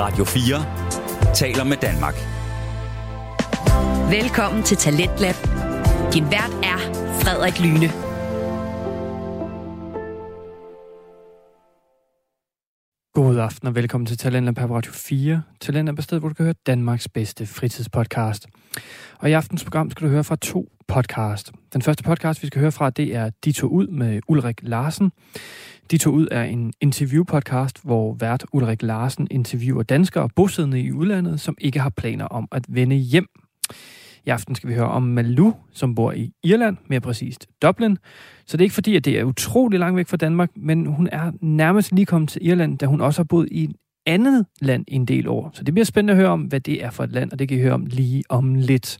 Radio 4 taler med Danmark. Velkommen til Talentland. Din vært er Frederik Lyne. God aften og velkommen til Talentland på Radio 4. Talentland er på stedet, hvor du kan høre Danmarks bedste fritidspodcast. Og i aftens program skal du høre fra to podcast. Den første podcast, vi skal høre fra, det er De tog ud med Ulrik Larsen. De tog ud er en interviewpodcast, hvor vært Ulrik Larsen interviewer danskere bosiddende i udlandet, som ikke har planer om at vende hjem. I aften skal vi høre om Malu, som bor i Irland, mere præcist Dublin. Så det er ikke fordi, at det er utrolig langt væk fra Danmark, men hun er nærmest lige kommet til Irland, da hun også har boet i et andet land i en del år. Så det bliver spændende at høre om, hvad det er for et land, og det kan I høre om lige om lidt.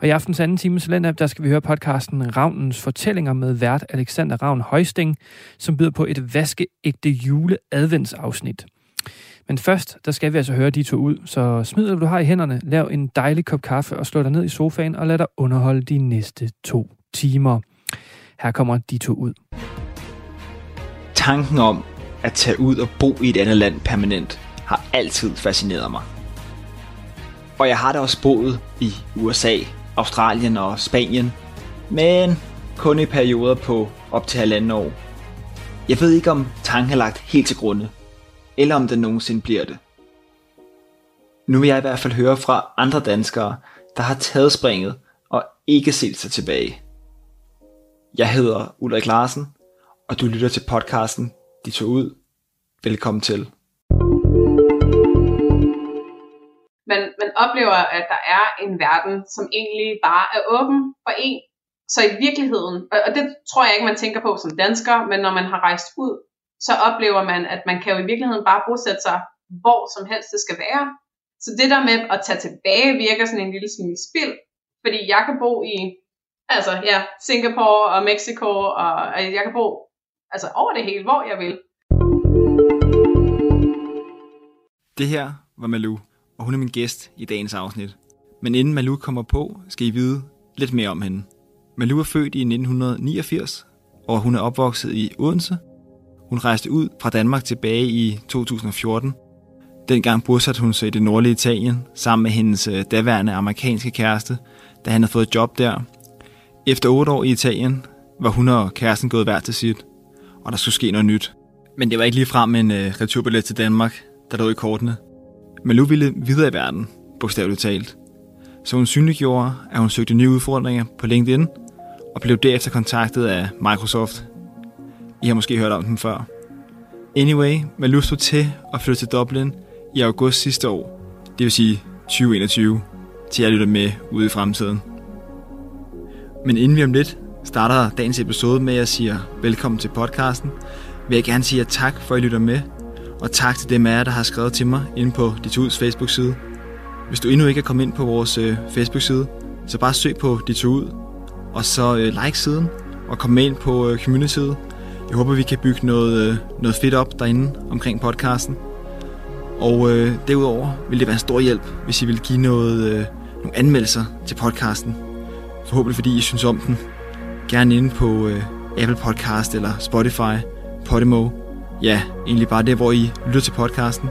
Og i aftens anden time, der skal vi høre podcasten Ravnens fortællinger med vært Alexander Ravn Højsting, som byder på et vaskeægte juleadventsafsnit. Men først, der skal vi altså høre De tog ud, så smid det, du har i hænderne, lav en dejlig kop kaffe og slå dig ned i sofaen og lad dig underholde de næste 2 timer. Her kommer De tog ud. Tanken om at tage ud og bo i et andet land permanent har altid fascineret mig. Og jeg har da også boet i USA, Australien og Spanien, men kun i perioder på op til 1,5 år. Jeg ved ikke, om tanken er lagt helt til grunde, eller om den nogensinde bliver det. Nu vil jeg i hvert fald høre fra andre danskere, der har taget springet og ikke set sig tilbage. Jeg hedder Ulrik Larsen, og du lytter til podcasten De tog ud. Velkommen til. Man oplever, at der er en verden, som egentlig bare er åben for en. Så i virkeligheden, og det tror jeg ikke, man tænker på som dansker, men når man har rejst ud, så oplever man, at man kan jo i virkeligheden bare bosætte sig, hvor som helst det skal være. Så det der med at tage tilbage, virker sådan en lille smule spild. Fordi jeg kan bo i Singapore og Mexico, og jeg kan bo over det hele, hvor jeg vil. Det her var Malu, og hun er min gæst i dagens afsnit. Men inden Malu kommer på, skal I vide lidt mere om hende. Malu er født i 1989, og hun er opvokset i Odense. Hun rejste ud fra Danmark tilbage i 2014. Dengang bosatte hun sig i det nordlige Italien, sammen med hendes daværende amerikanske kæreste, da han havde fået et job der. Efter 8 år i Italien var hun og kæresten gået hver til sit, og der skulle ske noget nyt. Men det var ikke ligefrem en returbillet til Danmark, der lå i kortene. Malu ville videre i verden, bogstaveligt talt. Så hun synliggjorde, at hun søgte nye udfordringer på LinkedIn, og blev derefter kontaktet af Microsoft. I har måske hørt om den før. Anyway, Malu stod til at flytte til Dublin i august sidste år, det vil sige 2021, til jeg lytter med ude i fremtiden. Men inden vi om lidt starter dagens episode med, at jeg siger velkommen til podcasten, vil jeg gerne sige tak for, at I lytter med, og tak til dem af jer, der har skrevet til mig inde på De tog uds Facebook-side. Hvis du endnu ikke er kommet ind på vores Facebook-side, så bare søg på De tog ud, og så like siden, og kom med ind på communityet. Jeg håber, vi kan bygge noget fedt op derinde omkring podcasten. Og derudover vil det være en stor hjælp, hvis I vil give nogle anmeldelser til podcasten. Forhåbentlig fordi I synes om den. Gerne inde på Apple Podcast eller Spotify, Podimo. Ja, egentlig bare det, hvor I lytter til podcasten.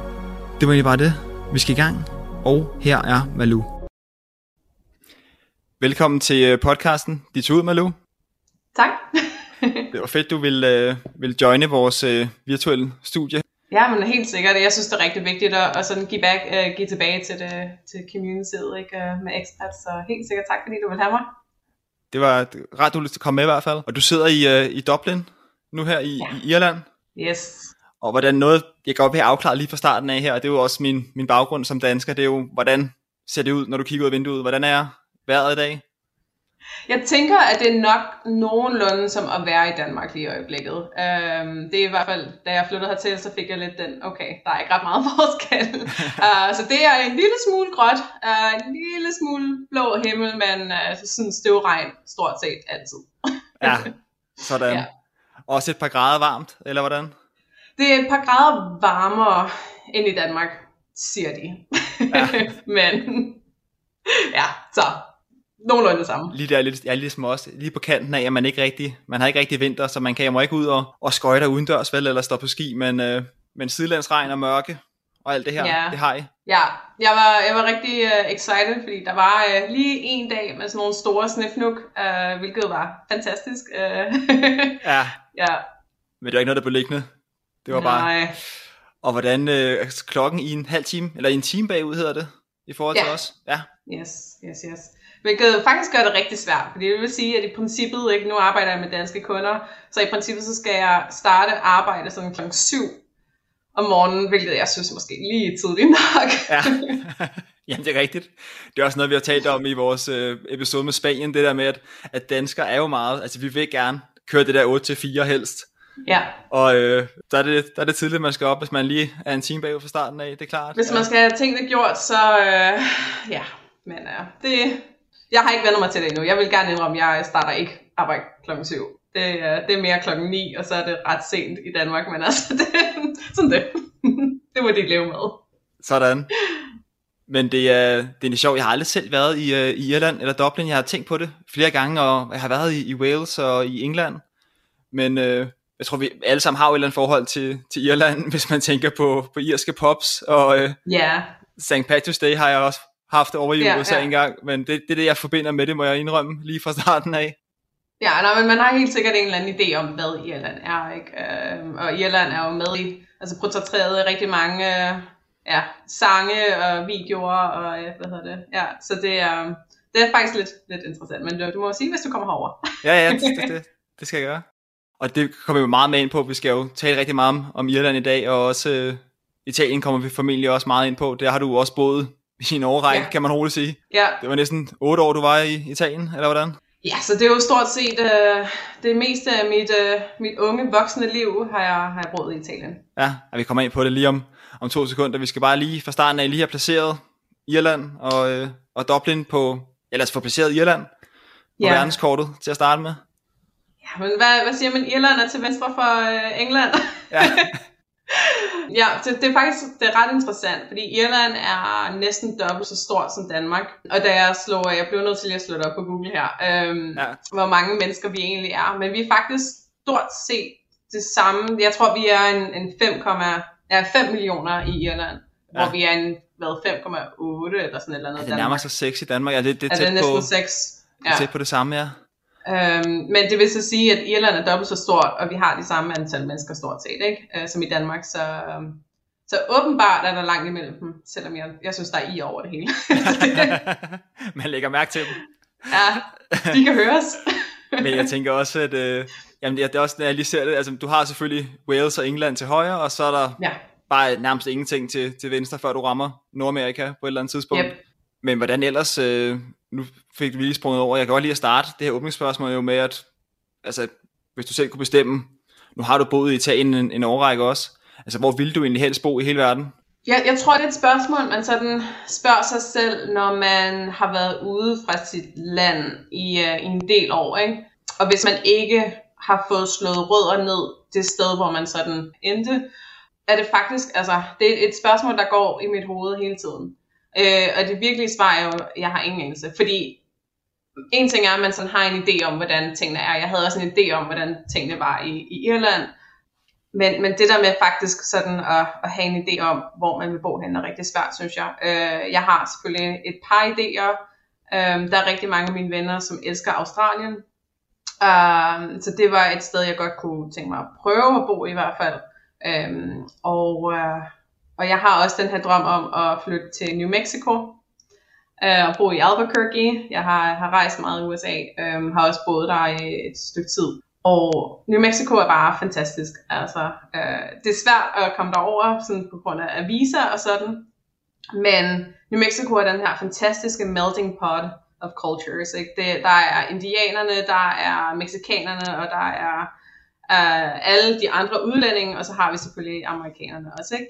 Det var egentlig bare det. Vi skal i gang, og her er Malu. Velkommen til podcasten. De tog ud, Malu. Tak. Det var fedt, du ville joine vores virtuelle studie. Ja, men helt sikkert. Jeg synes, det er rigtig vigtigt at sådan give tilbage til communityet, ikke? Med expats. Så helt sikkert tak, fordi du ville have mig. Det var ret, du ville komme med i hvert fald. Og du sidder i Dublin, nu her i Irland. Yes. Og hvordan noget, jeg går op her afklaret lige fra starten af her, og det er jo også min baggrund som dansker, det er jo, hvordan ser det ud, når du kigger ud af vinduet? Hvordan er vejret i dag? Jeg tænker, at det er nok nogenlunde som at være i Danmark lige i øjeblikket. Det er i hvert fald, da jeg flyttede hertil, så fik jeg lidt der er ikke ret meget forskel. Så det er en lille smule gråt, en lille smule blå himmel, men sådan støvregn stort set altid. Ja, sådan. Ja. Også et par grader varmt, eller hvordan? Det er et par grader varmere end i Danmark, siger de. Ja. Men ja, så nogenlunde det samme. Lige der, ligesom også, lige på kanten af, at man har ikke rigtig vinter, så man kan jo ikke ud og skøjte udendørs, vel, eller stå på ski, men sidelandsregn og mørke og alt det her, ja. Det har I. Ja, jeg var rigtig excited, fordi der var lige en dag med sådan nogle store snefnuk, hvilket var fantastisk. Ja. Ja. Men det var ikke noget, der blev liggende. Det var bare... Og hvordan klokken i en halv time, eller i en time bagud hedder det, i forhold til os? Ja. Yes. Hvilket faktisk gør det rigtig svært, fordi det vil sige, at i princippet, ikke, nu arbejder jeg med danske kunder, så i princippet så skal jeg starte arbejde sådan kl. 7 om morgenen, hvilket jeg synes måske lige tidligt nok. Ja, jamen det er rigtigt. Det er også noget, vi har talt om i vores episode med Spanien, det der med, at danskere er jo meget, altså vi vil gerne køre det der 8-4 helst. Ja. Og der er det tidligt, man skal op, hvis man lige er en time bagud fra starten af, det er klart. Hvis man skal have tingene gjort, så ja, men det... Jeg har ikke vendt mig til det endnu. Jeg vil gerne indrømme, at jeg starter ikke arbejde klokken 7. Det er mere klokken 9, og så er det ret sent i Danmark, men altså, det. Det må de leve med. Sådan. Men det er sjovt. Jeg har aldrig selv været i Irland eller Dublin. Jeg har tænkt på det flere gange, og jeg har været i Wales og i England. Men jeg tror, vi alle sammen har et eller andet forhold til Irland, hvis man tænker på irske pubs. Og St. Patrick's Day har jeg også haft over i USA engang, men det er det, jeg forbinder med det, må jeg indrømme lige fra starten af. Ja, men man har helt sikkert en eller anden idé om, hvad Irland er, ikke? Og Irland er jo med i, altså portrætteret i rigtig mange sange og videoer, og hvad hedder det? Ja, så det er faktisk lidt interessant, men du må sige, hvis du kommer herover. Ja, det skal jeg gøre. Og det kommer jo meget med ind på, vi skal jo tale rigtig meget om Irland i dag, og også Italien kommer vi formentlig også meget ind på, der har du også boet i en årrække, kan man roligt sige. Ja. Det var næsten 8 år, du var i Italien, eller hvordan? Ja, så det er jo stort set det meste af mit unge, voksne liv, har jeg boet i Italien. Ja, og vi kommer ind på det lige om 2 sekunder. Vi skal bare lige fra starten af lige have placeret Irland og Dublin på, ellers få placeret Irland på verdenskortet til at starte med. Ja, men hvad siger man? Irland er til venstre for England. Ja. Ja, det er faktisk ret interessant, fordi Irland er næsten dobbelt så stort som Danmark. Og da jeg blev nødt til at slå det op på Google her, hvor mange mennesker vi egentlig er. Men vi er faktisk stort set det samme. Jeg tror, vi er en 5 millioner i Irland, hvor vi er 5,8 eller sådan et eller andet. Det nærmer sig 6 i Danmark. Det er næsten 6. Det er tæt på det samme, ja. Men det vil så sige, at Irland er dobbelt så stort, og vi har de samme antal mennesker stort set, ikke? Som i Danmark, så åbenbart er der langt imellem dem, selvom jeg synes, der er i over det hele. Man lægger mærke til dem. Ja, de kan høres. Men jeg tænker også, at det er også, når jeg lige ser det, altså, du har selvfølgelig Wales og England til højre, og så er der bare nærmest ingenting til venstre, før du rammer Nordamerika på et eller andet tidspunkt. Yep. Men hvordan ellers... Nu fik vi lige sprunget over. Jeg kan godt lige at starte det her åbningsspørgsmål jo med, at altså, hvis du selv kunne bestemme, nu har du boet i Italien en årrække også, altså hvor ville du egentlig helst bo i hele verden? Jeg tror, det er et spørgsmål, man sådan spørger sig selv, når man har været ude fra sit land i en del år, ikke? Og hvis man ikke har fået slået rødder ned det sted, hvor man sådan endte, er det faktisk, altså det er et spørgsmål, der går i mit hoved hele tiden. Og det virkelige svar er jo, jeg har ingen anelse, fordi en ting er, at man sådan har en idé om, hvordan tingene er. Jeg havde også en idé om, hvordan tingene var i Irland, men det der med faktisk sådan at have en idé om, hvor man vil bo hen, er rigtig svært, synes jeg. Jeg har selvfølgelig et par idéer. Der er rigtig mange af mine venner, som elsker Australien, så det var et sted, jeg godt kunne tænke mig at prøve at bo i hvert fald. Og jeg har også den her drøm om at flytte til New Mexico og bo i Albuquerque. Jeg har rejst meget i USA, har også boet der i et stykke tid. Og New Mexico er bare fantastisk. Altså, det er svært at komme derover sådan på grund af visa og sådan. Men New Mexico er den her fantastiske melting pot of cultures. Ikke? Der er indianerne, der er mexikanerne, og der er alle de andre udlændinge, og så har vi selvfølgelig amerikanerne også, ikke?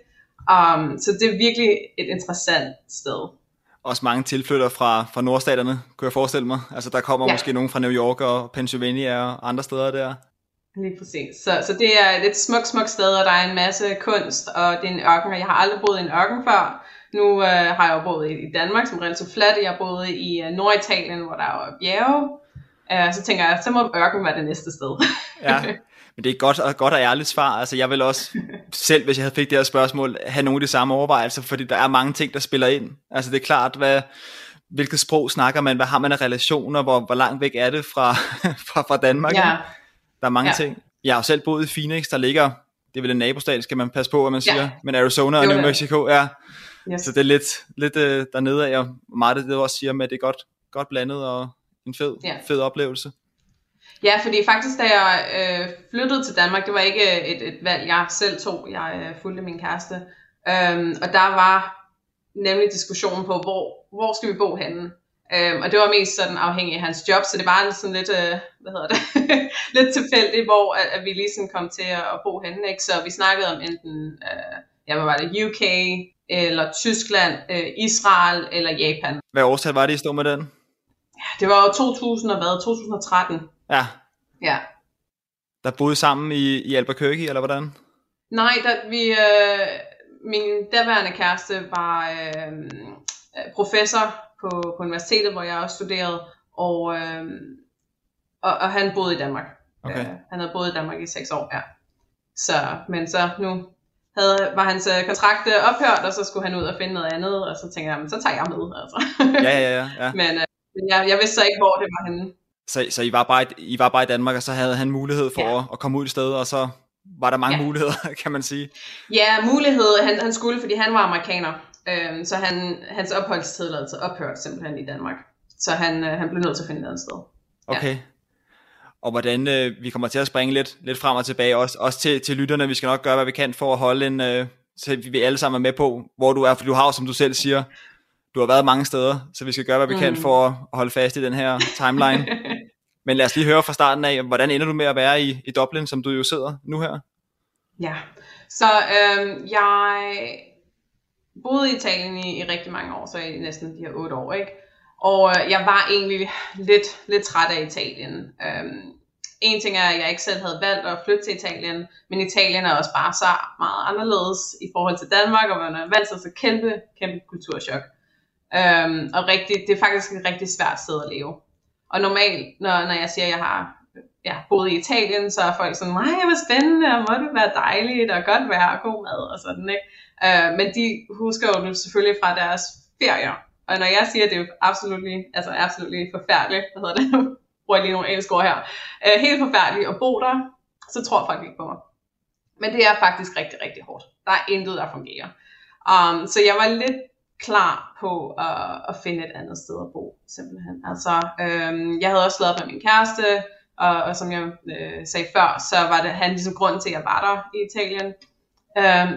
Så det er virkelig et interessant sted. Også mange tilflytter fra nordstaterne, kunne jeg forestille mig. Altså der kommer måske nogen fra New York og Pennsylvania og andre steder der. Lige præcis. Så det er et smukt sted, og der er en masse kunst, og det er en ørken, og jeg har aldrig boet i en ørken før. Nu har jeg jo boet i Danmark, som relativt fladt. Jeg boede i Norditalien, hvor der er bjerge. Så tænker jeg, så må ørken være det næste sted. Ja. Men det er godt og ærligt svar. Altså, jeg vil også selv, hvis jeg havde fik det her spørgsmål, have nogle af de samme overvejelser, fordi der er mange ting, der spiller ind. Altså det er klart, hvilket sprog snakker man, hvad har man af relationer, hvor langt væk er det fra Danmark? Ja. Der er mange ting. Jeg har selv boet i Phoenix, der ligger, det er vel en nabostat, skal man passe på, hvad man siger, men Arizona og New Mexico er... Yes. Så det er lidt dernede af, og meget det også siger med, at det er godt blandet og en fed oplevelse. Ja, fordi faktisk da jeg flyttede til Danmark, det var ikke et valg, jeg selv tog. Jeg fulgte min kæreste, og der var nemlig diskussionen på, hvor skal vi bo henne? Og det var mest sådan afhængig af hans job, så det var sådan lidt, lidt tilfældigt, hvor at vi lige sådan kom til at bo henne. Ikke? Så vi snakkede om enten, hvad var det, UK... eller Tyskland, Israel eller Japan. Hvad årstal var det, I stod med den? Ja, det var jo 2013. Ja. Der boede sammen i Albuquerque, eller hvordan? Nej, min daværende kæreste var professor på universitetet, hvor jeg også studerede, og han boede i Danmark. Okay. Han havde boet i Danmark i 6 år, ja. Men nu... var hans kontrakt ophørt, og så skulle han ud og finde noget andet, og så tænkte jeg, så tager jeg med. Altså. Ja. Men jeg vidste så ikke, hvor det var henne. Så I var bare i Danmark, og så havde han mulighed for at komme ud et sted, og så var der mange muligheder, kan man sige. Ja, mulighed. Han skulle, fordi han var amerikaner, så hans opholdstilladelse ophørte simpelthen i Danmark. Så han blev nødt til at finde et andet sted. Ja. Okay. Og hvordan vi kommer til at springe lidt frem og tilbage, også til lytterne. Vi skal nok gøre, hvad vi kan for at holde en, så vi alle sammen er med på, hvor du er. For du har, som du selv siger, du har været mange steder, så vi skal gøre, hvad vi kan for at holde fast i den her timeline. Men lad os lige høre fra starten af, hvordan ender du med at være i Dublin, som du jo sidder nu her? Ja, så jeg boede i Italien i rigtig mange år, så i næsten de her 8 år, ikke? Og jeg var egentlig lidt træt af Italien. En ting er, at jeg ikke selv havde valgt at flytte til Italien, men Italien er også bare så meget anderledes i forhold til Danmark, og man har valgt sig så kæmpe kulturschok. Det er faktisk et rigtig svært sted at leve. Og normalt, når jeg siger, at jeg har boet i Italien, så er folk sådan, nej, hvor spændende, og må det være dejligt, og godt vejr, og god mad, og sådan, ikke? Men de husker jo selvfølgelig fra deres ferier. Og når jeg siger, at det er absolut forfærdeligt, bruger jeg lige nogle engelske ord her, helt forfærdeligt at bo der, så tror folk ikke på mig. Men det er faktisk rigtig, rigtig hårdt. Der er intet, der fungerer. Så jeg var lidt klar på at finde et andet sted at bo, simpelthen. Altså, jeg havde også lavet med min kæreste, og som jeg sagde før, så var det han ligesom grunden til, at jeg var der i Italien.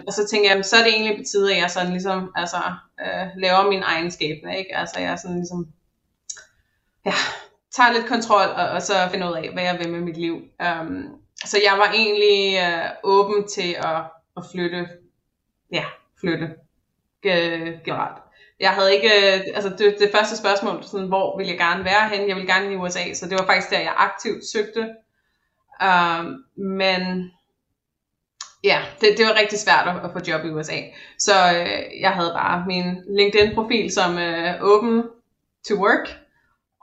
Og så tænker jeg, så er det egentlig på tide, at jeg sådan ligesom, laver min egen skæbne, ikke? Altså jeg sådan ligesom, tager lidt kontrol, og så finder ud af, hvad jeg vil med mit liv. Så jeg var egentlig åben til at flytte, generelt. Jeg havde ikke, det første spørgsmål, sådan, hvor ville jeg gerne være henne? Jeg ville gerne i USA, så det var faktisk der, jeg aktivt søgte. Men... Ja, det var rigtig svært at få job i USA. Så jeg havde bare min LinkedIn-profil som open to work.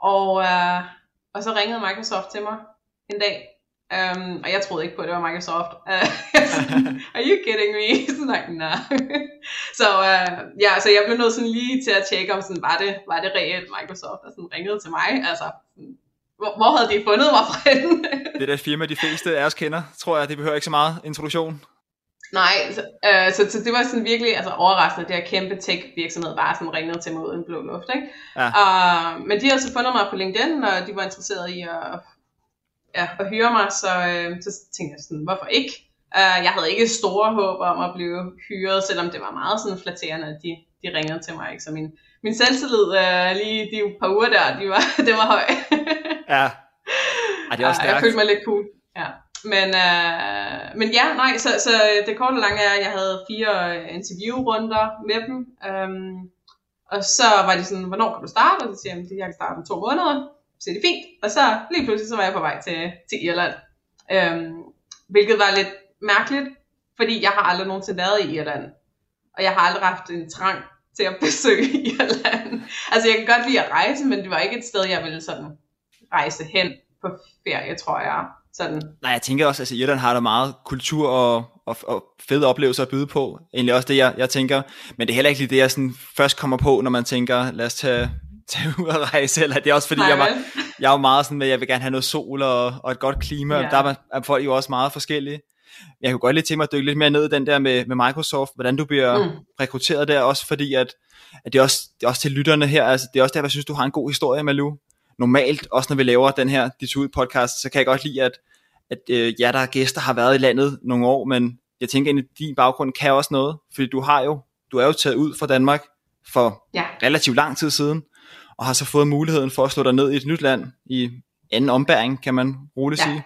Og så ringede Microsoft til mig en dag. Og jeg troede ikke på, at det var Microsoft. Are you kidding me? Sådan like, nah. Så jeg blev nødt sådan lige til at tjekke, om sådan, var det reelt Microsoft, der sådan ringede til mig. Altså... Hvor havde de fundet mig fra? Det er et firma, de fleste af os kender, tror jeg. Det behøver ikke så meget introduktion. Nej, så det var sådan virkelig overraskende. Det her kæmpe tech-virksomhed bare sådan ringede til mig ud i en blå luft. Ikke? Ja. Men de havde så fundet mig på LinkedIn, og de var interesserede i at hyre mig. Så tænkte jeg sådan, hvorfor ikke? Jeg havde ikke store håb om at blive hyret, selvom det var meget sådan flatterende, at de ringede til mig. Ikke? Så min selvtillid lige de par uger der, det var høj. Ja. Ej, det er også stærkt. Jeg følte mig lidt cool. Ja. Men ja, nej, så det korte og lange er, at jeg havde 4 interviewrunder med dem. Og så var de sådan, hvornår kan du starte? Og så siger jeg, jeg kan starte om 2 måneder. Så er det fint. Og så lige pludselig, så var jeg på vej til Irland. Hvilket var lidt mærkeligt, fordi jeg har aldrig nogensinde været i Irland. Og jeg har aldrig haft en trang til at besøge Irland. Altså jeg kan godt lide at rejse, men det var ikke et sted, jeg ville sådan... rejse hen på ferie, tror jeg. Sådan. Nej, jeg tænker også, at Irland har der meget kultur og fede oplevelser at byde på. Egentlig også det, jeg tænker. Men det er heller ikke lige det, jeg sådan først kommer på, når man tænker, lad os tage ud og rejse. Eller det er også fordi, jeg er jo meget sådan med, at jeg vil gerne have noget sol og et godt klima. Ja. Der er folk jo også meget forskellige. Jeg kunne godt lige tænke mig at dykke lidt mere ned i den der med Microsoft, hvordan du bliver rekrutteret der, også fordi at det er også til lytterne her, altså det er også der, jeg synes, du har en god historie, Malu. Normalt, også når vi laver den her De tog ud podcast, så kan jeg godt lide, at jer, der er gæster, har været i landet nogle år, men jeg tænker egentlig, at din baggrund kan også noget, fordi du er jo taget ud fra Danmark for relativt lang tid siden, og har så fået muligheden for at slå dig ned i et nyt land, i anden ombæring, kan man roligt sige.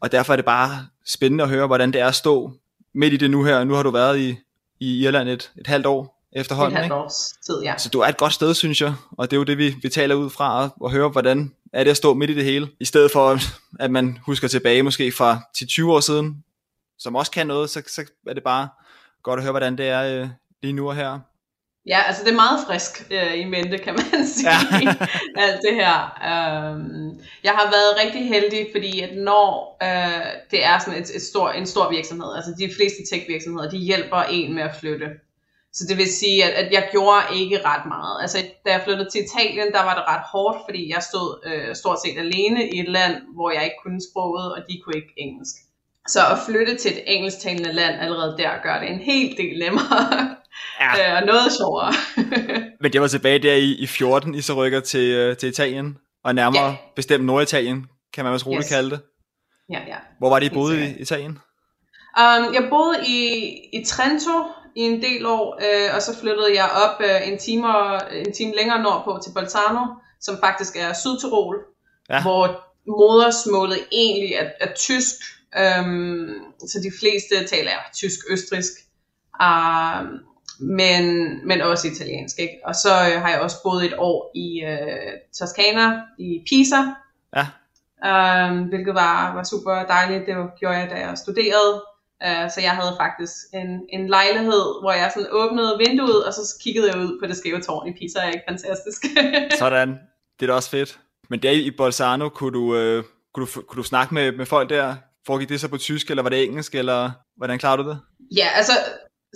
Og derfor er det bare spændende at høre, hvordan det er at stå midt i det nu her. Nu har du været i Irland et halvt år efterhånden. Et halvt års tid, ja. Så du er et godt sted, synes jeg. Og det er jo det, vi taler ud fra, og høre, hvordan er det at stå midt i det hele. I stedet for, at man husker tilbage måske fra 10-20 år siden, som også kan noget, så er det bare godt at høre, hvordan det er lige nu og her. Ja, altså det er meget frisk i mente, kan man sige, alt det her. Jeg har været rigtig heldig, fordi at når det er sådan en stor virksomhed, altså de fleste tech-virksomheder, de hjælper en med at flytte. Så det vil sige, at jeg gjorde ikke ret meget. Altså da jeg flyttede til Italien, der var det ret hårdt, fordi jeg stod stort set alene i et land, hvor jeg ikke kunne sproget, og de kunne ikke engelsk. Så at flytte til et engelsktalende land allerede der, gør det en hel del nemmere. Ja. Og noget sjovere. Men det var tilbage der i 14, I så rykker til Italien, og nærmere bestemt Norditalien, kan man også roligt kalde det. Ja. Hvor var det, I boede i Italien? Jeg boede i Trento i en del år, og så flyttede jeg op en time længere nordpå til Bolzano, som faktisk er Sydtirol, hvor modersmålet egentlig er tysk, så de fleste taler tysk-østrisk. Men også italiensk, ikke? Og så har jeg også boet et år i Toskana, i Pisa, hvilket var super dejligt. Det gjorde jeg, da jeg studerede, så jeg havde faktisk en lejlighed, hvor jeg sådan åbnede vinduet, og så kiggede jeg ud på det skæve tårn i Pisa. Ikke fantastisk? Sådan, det er da også fedt. Men der i Bolzano, kunne du snakke med folk der? Foregik det så på tysk, eller var det engelsk, eller hvordan klarede du det? Ja, altså...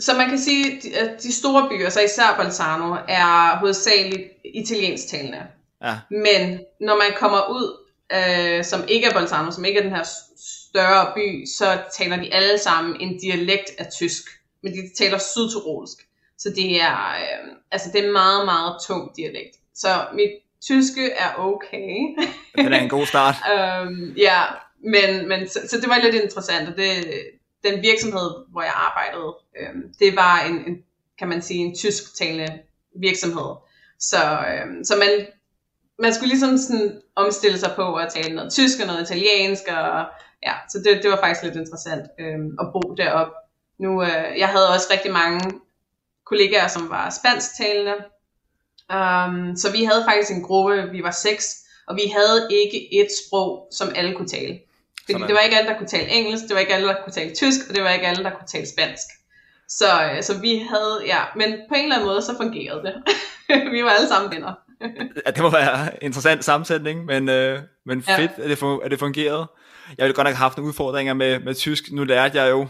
Så man kan sige, at de store byer, så især Bolzano, er hovedsageligt italiensktalende. Ja. Men når man kommer ud, som ikke er Bolzano, som ikke er den her større by, så taler de alle sammen en dialekt af tysk. Men de taler sydtirolsk. Så det er, det er meget, meget tung dialekt. Så mit tyske er okay. Det er en god start. Men så det var lidt interessant, og det... Den virksomhed, hvor jeg arbejdede, det var en, kan man sige, en tysktalende virksomhed. Så man skulle ligesom sådan omstille sig på at tale noget tysk og noget italiensk. Og, ja, så det var faktisk lidt interessant at bo deroppe. Jeg havde også rigtig mange kollegaer, som var spansktalende. Så vi havde faktisk en gruppe, vi var 6, og vi havde ikke et sprog, som alle kunne tale. Fordi det var ikke alle, der kunne tale engelsk, det var ikke alle, der kunne tale tysk, og det var ikke alle, der kunne tale spansk. Så vi havde, men på en eller anden måde, så fungerede det. Vi var alle sammen venner. Ja, det må være en interessant sammensætning, men fedt, at det fungerede. Jeg ville godt nok have haft nogle udfordringer med tysk. Nu lærte jeg jo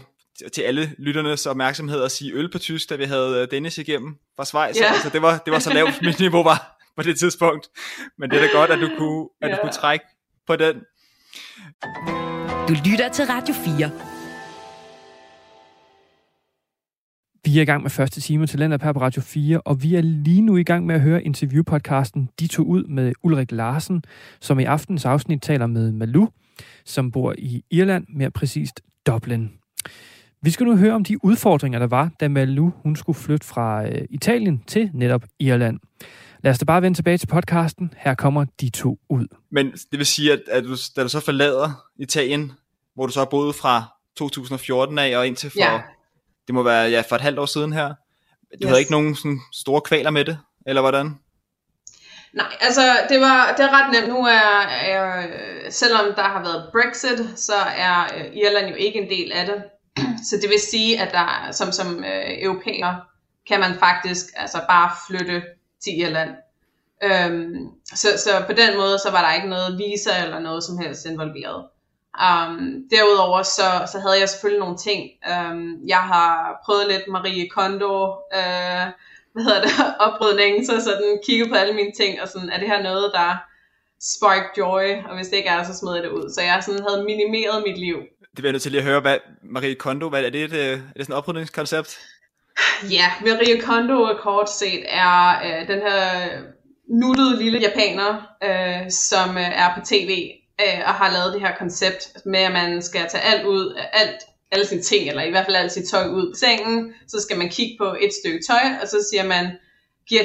til alle lytternes opmærksomhed at sige øl på tysk, da vi havde Dennis igennem fra Schweiz. Ja. Så det var så lavt, mit niveau var på det tidspunkt. Men det er da godt, at du kunne trække på den. Du lytter til Radio 4. Vi er i gang med første time af Talentland her på Radio 4, og vi er lige nu i gang med at høre interviewpodcasten De tog ud med Ulrik Larsen, som i aftens afsnit taler med Malu, som bor i Irland, mere præcist Dublin. Vi skal nu høre om de udfordringer, der var, da Malu hun skulle flytte fra Italien til netop Irland. Lad os da bare vende tilbage til podcasten. Her kommer De tog ud. Men det vil sige, at du, da du så forlader Italien, hvor du så har boet fra 2014 af og indtil for, det må være for et halvt år siden her, du havde ikke nogen sådan, store kvaler med det, eller hvordan? Nej, altså det er ret nemt. Nu er selvom der har været Brexit, så er Irland jo ikke en del af det. Så det vil sige, at der som europæer kan man faktisk altså bare flytte til Irland. Så på den måde, så var der ikke noget visa eller noget som helst involveret. Derudover så havde jeg selvfølgelig nogle ting. Jeg har prøvet lidt Marie Kondo oprydningen, så sådan kigget på alle mine ting og sådan, er det her noget der spark joy, og hvis det ikke er, så smed jeg det ud. Så jeg sådan havde minimeret mit liv. Det bliver jeg nødt til lige at høre, hvad Marie Kondo, hvad er det, er det sådan et oprydningskoncept? Ja, Marie Kondo kort set er den her nuttede lille japaner, som er på tv og har lavet det her koncept med, at man skal tage alt ud, alle sine ting, eller i hvert fald alt sit tøj ud på sengen, så skal man kigge på et stykke tøj, og så siger man, giver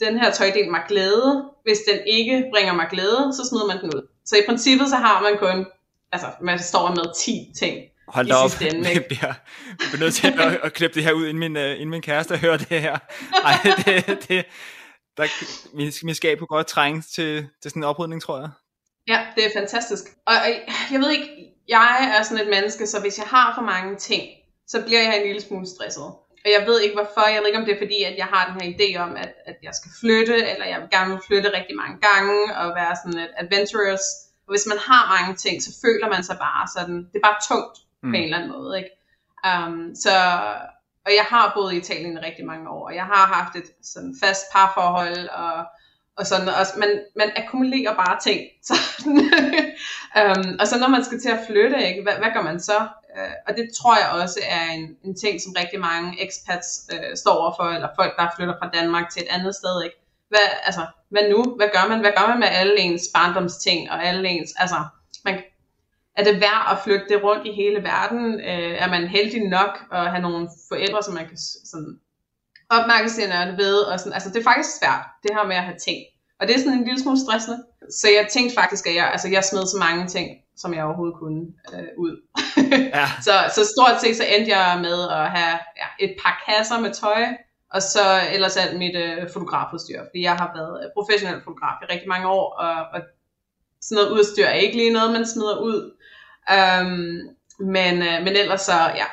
den her tøjdel mig glæde? Hvis den ikke bringer mig glæde, så smider man den ud. Så i princippet så har man kun, altså man står med 10 ting. Hold da op, jeg bliver nødt til at klippe det her ud, inden min kæreste hører det her. Ej, min skab kunne godt trænge til sådan en oprydning, tror jeg. Ja, det er fantastisk. Og jeg ved ikke, jeg er sådan et menneske, så hvis jeg har for mange ting, så bliver jeg en lille smule stresset. Og jeg ved ikke hvorfor, jeg ved ikke om det er fordi, at jeg har den her idé om, at jeg skal flytte, eller jeg vil gerne flytte rigtig mange gange, og være sådan et adventurous. Og hvis man har mange ting, så føler man sig bare sådan, det er bare tungt på en eller anden måde, ikke? Og jeg har boet i Italien i rigtig mange år, og jeg har haft et sådan fast parforhold, og sådan, og man akkumulerer bare ting. Sådan. Og så når man skal til at flytte, ikke? Hvad gør man så? Og det tror jeg også er en ting, som rigtig mange expats står overfor, eller folk, der flytter fra Danmark til et andet sted, ikke? Hvad nu? Hvad gør man? Hvad gør man med alle ens barndomsting og alle ens... Altså, er det værd at flygte rundt i hele verden? Er man heldig nok at have nogle forældre, som man kan sådan opmærksomheden ved, og sådan, altså det er faktisk svært, det her med at have ting. Og det er sådan en lille smule stressende. Så jeg tænkte faktisk, at jeg smed så mange ting, som jeg overhovedet kunne ud. Ja. så stort set så endte jeg med at have et par kasser med tøj, og så ellers alt mit fotografudstyr, fordi jeg har været professionel fotograf i rigtig mange år, og sådan noget udstyr er ikke lige noget, man smider ud. Men ellers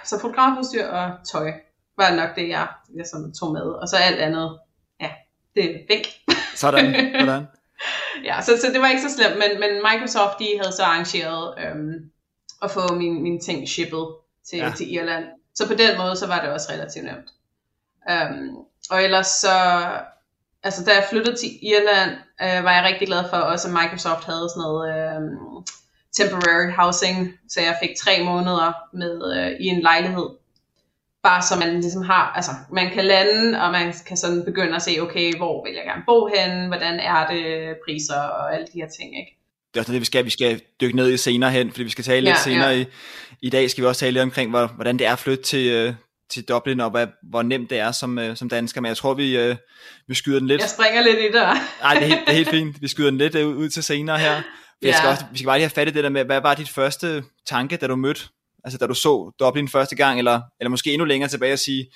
så fotografudstyr og tøj var nok det, jeg sådan tog med, og så alt andet, ja, det er væk. Sådan. Ja, så det var ikke så slemt, men Microsoft, de havde så arrangeret at få mine ting shippet til Irland, så på den måde, så var det også relativt nemt. Og ellers så, altså da jeg flyttede til Irland, var jeg rigtig glad for også, at Microsoft havde sådan noget temporary housing, så jeg fik 3 måneder med i en lejlighed, bare så man ligesom har, altså man kan lande, og man kan sådan begynde at se, okay, hvor vil jeg gerne bo henne, hvordan er det, priser og alle de her ting, ikke? Det er også det, vi skal dykke ned i senere hen, fordi vi skal tale lidt senere. Ja. I dag skal vi også tale lidt omkring, hvordan det er at flytte til Dublin, og hvor nemt det er som dansker, men jeg tror, vi skyder den lidt. Jeg springer lidt i der. Nej, det er helt fint, vi skyder den lidt ud til senere her. Vi skal bare lige have fat i det der med, hvad var dit første tanke, da du mødte? Altså da du så Dublin første gang, eller måske endnu længere tilbage og sige,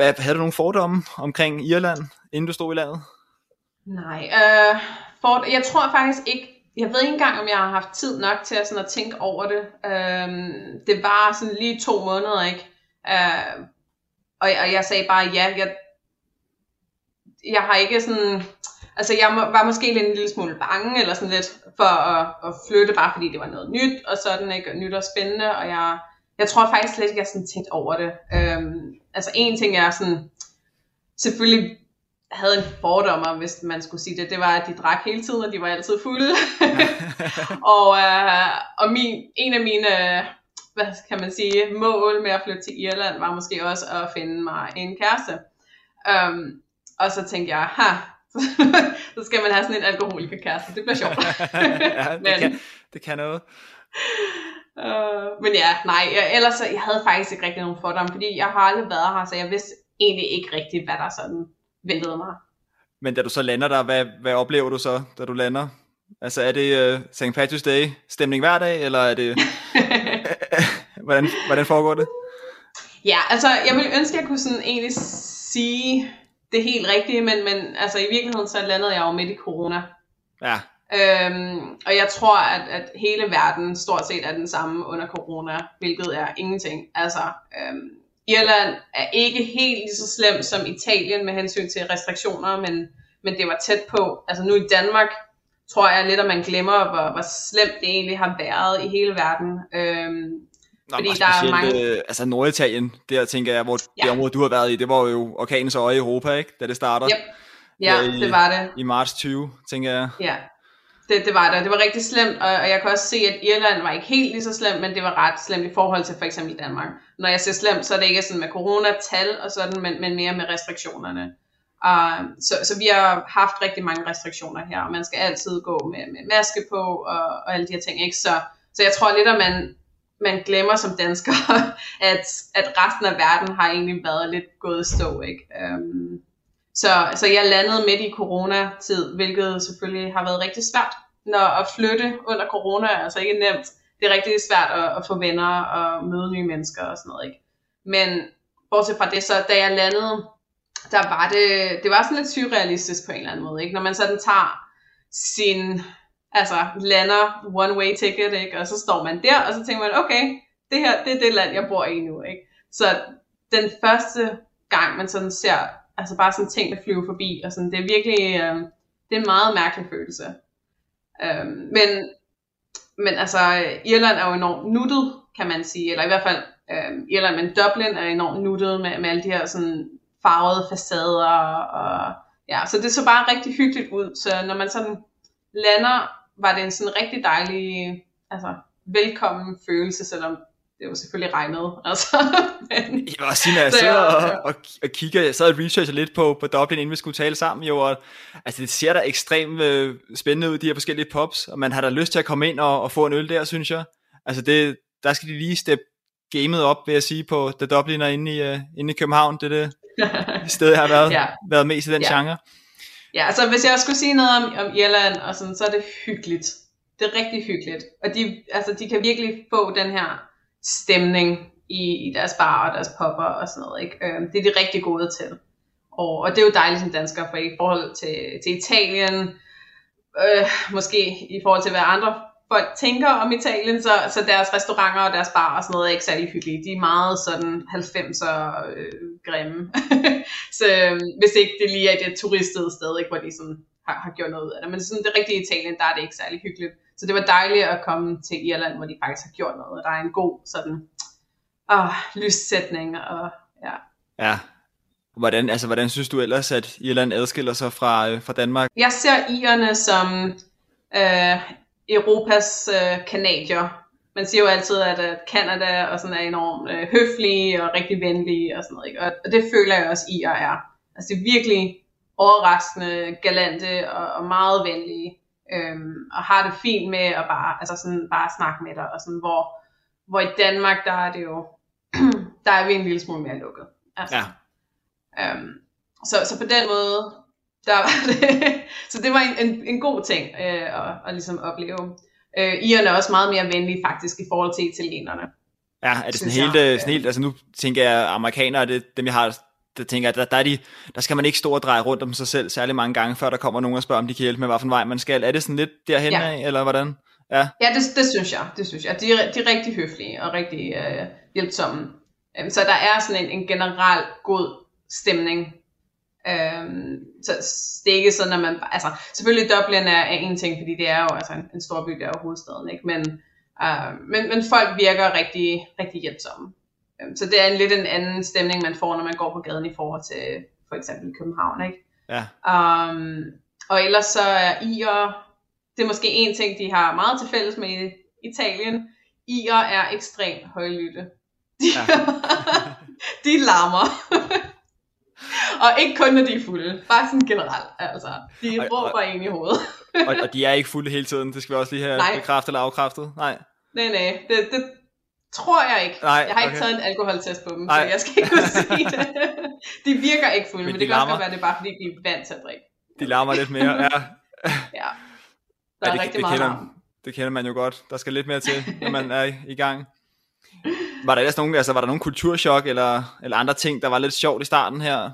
havde du nogle fordomme omkring Irland, inden du stod i landet? Nej, jeg tror faktisk ikke, jeg ved ikke engang, om jeg har haft tid nok til sådan at tænke over det. Det var sådan lige 2 måneder, ikke? Og jeg sagde bare ja, jeg har ikke sådan... Altså jeg var måske lidt en lille smule bange, eller sådan lidt, for at flytte, bare fordi det var noget nyt, og sådan, ikke? Og nyt og spændende, og jeg tror faktisk slet ikke, jeg sådan tænkte over det. Altså en ting, jeg sådan, selvfølgelig havde en fordommer, hvis man skulle sige det, det var, at de drak hele tiden, og de var altid fulde. og en af mine, hvad kan man sige, mål med at flytte til Irland, var måske også at finde mig en kæreste. Og så tænkte jeg, så skal man have sådan en alkoholikerkæreste. Det bliver sjovt. det kan noget. Men ja, nej. Ellers så, jeg havde faktisk ikke rigtig nogen fordomme, fordi jeg har aldrig været her, så jeg vidste egentlig ikke rigtigt, hvad der sådan ventede mig. Men da du så lander der, hvad oplever du så, da du lander? Altså er det St. Patrick's Day stemning hver dag, eller er det... hvordan foregår det? Ja, altså jeg ville ønske, at jeg kunne sådan egentlig sige... Det er helt rigtigt, men altså i virkeligheden så landede jeg jo midt i corona. Ja. Og jeg tror, at hele verden stort set er den samme under corona, hvilket er ingenting. Altså Irland er ikke helt lige så slemt som Italien med hensyn til restriktioner, men det var tæt på. Altså nu i Danmark, tror jeg lidt, at man glemmer, hvor slemt det egentlig har været i hele verden. Nå, fordi der er mange... altså Norditalien, der tænker jeg, hvor det område, du har været i, det var jo orkanens øje i Europa, ikke? Da det startede. Yep. Ja, det var det. I marts 20, tænker jeg. Ja, det var det. Det var rigtig slemt, og jeg kan også se, at Irland var ikke helt lige så slemt, men det var ret slemt i forhold til for eksempel Danmark. Når jeg siger slemt, så er det ikke sådan med coronatal og sådan, men mere med restriktionerne. Så vi har haft rigtig mange restriktioner her, og man skal altid gå med maske på og alle de her ting, ikke? Så jeg tror lidt, at man glemmer som dansker, at resten af verden har egentlig været lidt gået i stå, ikke? Så jeg landede midt i coronatid, hvilket selvfølgelig har været rigtig svært, når at flytte under corona er altså ikke nemt. Det er rigtig svært at få venner og møde nye mennesker og sådan noget, ikke? Men bortset fra det, så da jeg landede, der var det var sådan lidt surrealistisk på en eller anden måde, ikke? Når man sådan tager lander one-way ticket, ikke? Og så står man der, og så tænker man, okay, det her, det er det land, jeg bor i nu, ikke? Så den første gang, man sådan ser bare sådan ting, der flyver forbi, og sådan, det er virkelig, det er en meget mærkelig følelse. Men altså, Irland er jo enormt nuttet, kan man sige, eller i hvert fald Irland, men Dublin er enormt nuttet med alle de her sådan farvede facader, og ja, så det så bare rigtig hyggeligt ud, så når man sådan lander, var det en sådan rigtig dejlig, velkommen følelse, selvom det var selvfølgelig regnet, Men... Jeg var også sige, når jeg sidder og kigger, jeg sad og researcher lidt på Dublin, inden vi skulle tale sammen, jo, og det ser da ekstremt spændende ud, de her forskellige pubs, og man har da lyst til at komme ind og få en øl der, synes jeg. Der skal de lige steppe gamet op, vil jeg sige, på The Dubliner inde i København, det er det sted, jeg har været, været mest i den genre. Ja, altså hvis jeg skulle sige noget om Irland, og sådan, så er det hyggeligt. Det er rigtig hyggeligt, og de kan virkelig få den her stemning i deres barer og deres popper og sådan noget, ikke? Det er de rigtig gode til. Og det er jo dejligt som danskere, for i forhold til Italien, måske i forhold til hvad andre folk tænker om Italien, så deres restauranter og deres barer og sådan noget er ikke særlig hyggelige. De er meget sådan 90'er grimme. Så hvis ikke det lige er det turistede sted, ikke, hvor de sådan har gjort noget ud af det. Men sådan det rigtige Italien, der er det ikke særlig hyggeligt. Så det var dejligt at komme til Irland, hvor de faktisk har gjort noget, og der er en god sådan lyssætning og ja. Hvordan synes du ellers, at Irland adskiller sig fra Danmark? Jeg ser irerne som Europas kanadier. Man siger jo altid, at Canada og sådan er enormt høflige og rigtig venlige og sådan noget, ikke? Og det føler jeg også irer er. Altså det er virkelig overraskende galante og meget venlige. Og har det fint med at bare snakke med dig og sådan, hvor i Danmark der er det jo der er vi en lille smule mere lukket. Så på den måde der var det, så det var en god ting at ligesom opleve. Irerne er også meget mere venlige faktisk i forhold til italienerne. Ja, er det sådan helt altså nu tænker jeg amerikanere, det dem jeg har, der tænker jeg, der skal man ikke stå og dreje rundt om sig selv særlig mange gange, før der kommer nogen og spørger, om de kan hjælpe med, hvilken vej man skal. Er det sådan lidt derhen af, eller hvordan? Ja, det synes jeg. De er rigtig høflige og rigtig hjælpsomme. Så der er sådan en generel god stemning. Så det er ikke sådan, at man... Altså, selvfølgelig Dublin er en ting, fordi det er jo en stor by, der er jo hovedstaden, ikke? Men folk virker rigtig, rigtig hjælpsomme. Så det er lidt en anden stemning, man får, når man går på gaden i forhold til for eksempel København, ikke? Ja. Og ellers så er irer, det er måske en ting, de har meget til fælles med Italien. Irer er ekstremt højlytte. De larmer. Og ikke kun, når de er fulde. Bare sådan generelt, De råber en i hovedet. og de er ikke fulde hele tiden, det skal vi også lige have bekræftet eller afkræftet. Nej. Det tror jeg ikke. Nej, jeg har ikke taget en alkoholtest på dem, så jeg skal ikke kunne sige det. De virker ikke fulde, men det kan også godt være, det er bare fordi, de er vant til at drikke. De larmer lidt mere, ja. Der er rigtig meget larm. Det kender man jo godt. Der skal lidt mere til, når man er i gang. Var der ellers nogen, var der nogen kulturschok eller andre ting, der var lidt sjovt i starten her?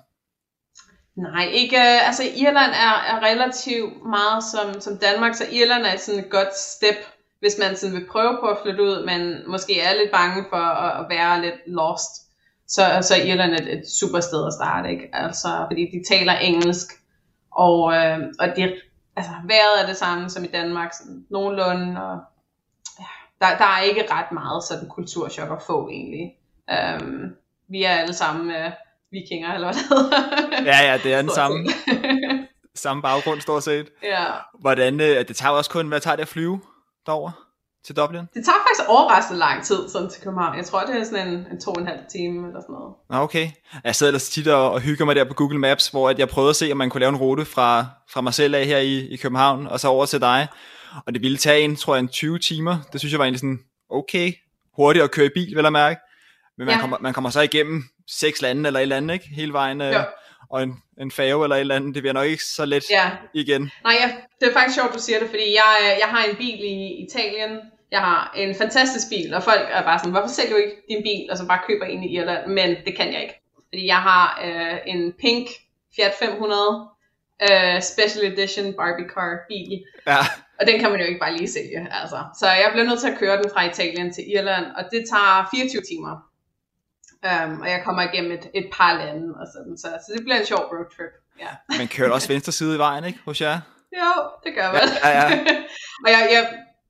Nej, ikke. Altså Irland er relativt meget som Danmark, så Irland er sådan et godt step, hvis man sådan vil prøve på at flytte ud, men måske er lidt bange for at være lidt lost, så er Irland et super sted at starte, ikke? Fordi de taler engelsk, og de altså vejret er det samme som i Danmark, sådan nogenlunde, og ja, der er ikke ret meget sådan kulturschok at få egentlig. Vi er alle sammen vikinger eller hvad. Ja, det er den samme baggrund stort set. Ja. Hvordan, det tager også kun, hvad tager det at flyve derover til Dublin? Det tager faktisk overraskende lang tid sådan til København. Jeg tror, det er sådan en 2,5 time eller sådan noget. Okay. Jeg sidder ellers tit og hygger mig der på Google Maps, hvor at jeg prøvede at se, om man kunne lave en rute fra mig selv af her i København, og så over til dig. Og det ville tage en 20 timer. Det synes jeg var egentlig sådan, okay, hurtigt at køre i bil, vel at mærke. Men man kommer så igennem 6 lande eller et eller andet, ikke? Hele vejen, og en færge eller et eller andet. Det bliver nok ikke så let igen. Nej, det er faktisk sjovt, du siger det, fordi jeg har en bil i Italien. Jeg har en fantastisk bil, og folk er bare sådan, hvorfor sælger du ikke din bil, og så bare køber en i Irland? Men det kan jeg ikke. Fordi jeg har en pink Fiat 500 Special Edition Barbie Car bil. Ja. Og den kan man jo ikke bare lige sælge, altså. Så jeg blev nødt til at køre den fra Italien til Irland, og det tager 24 timer. Og jeg kommer igennem et par lande og sådan, så det bliver en sjov roadtrip. Ja. Man kører også venstre side i vejen, ikke, hos jer? Jo, det gør man. Ja. Og jeg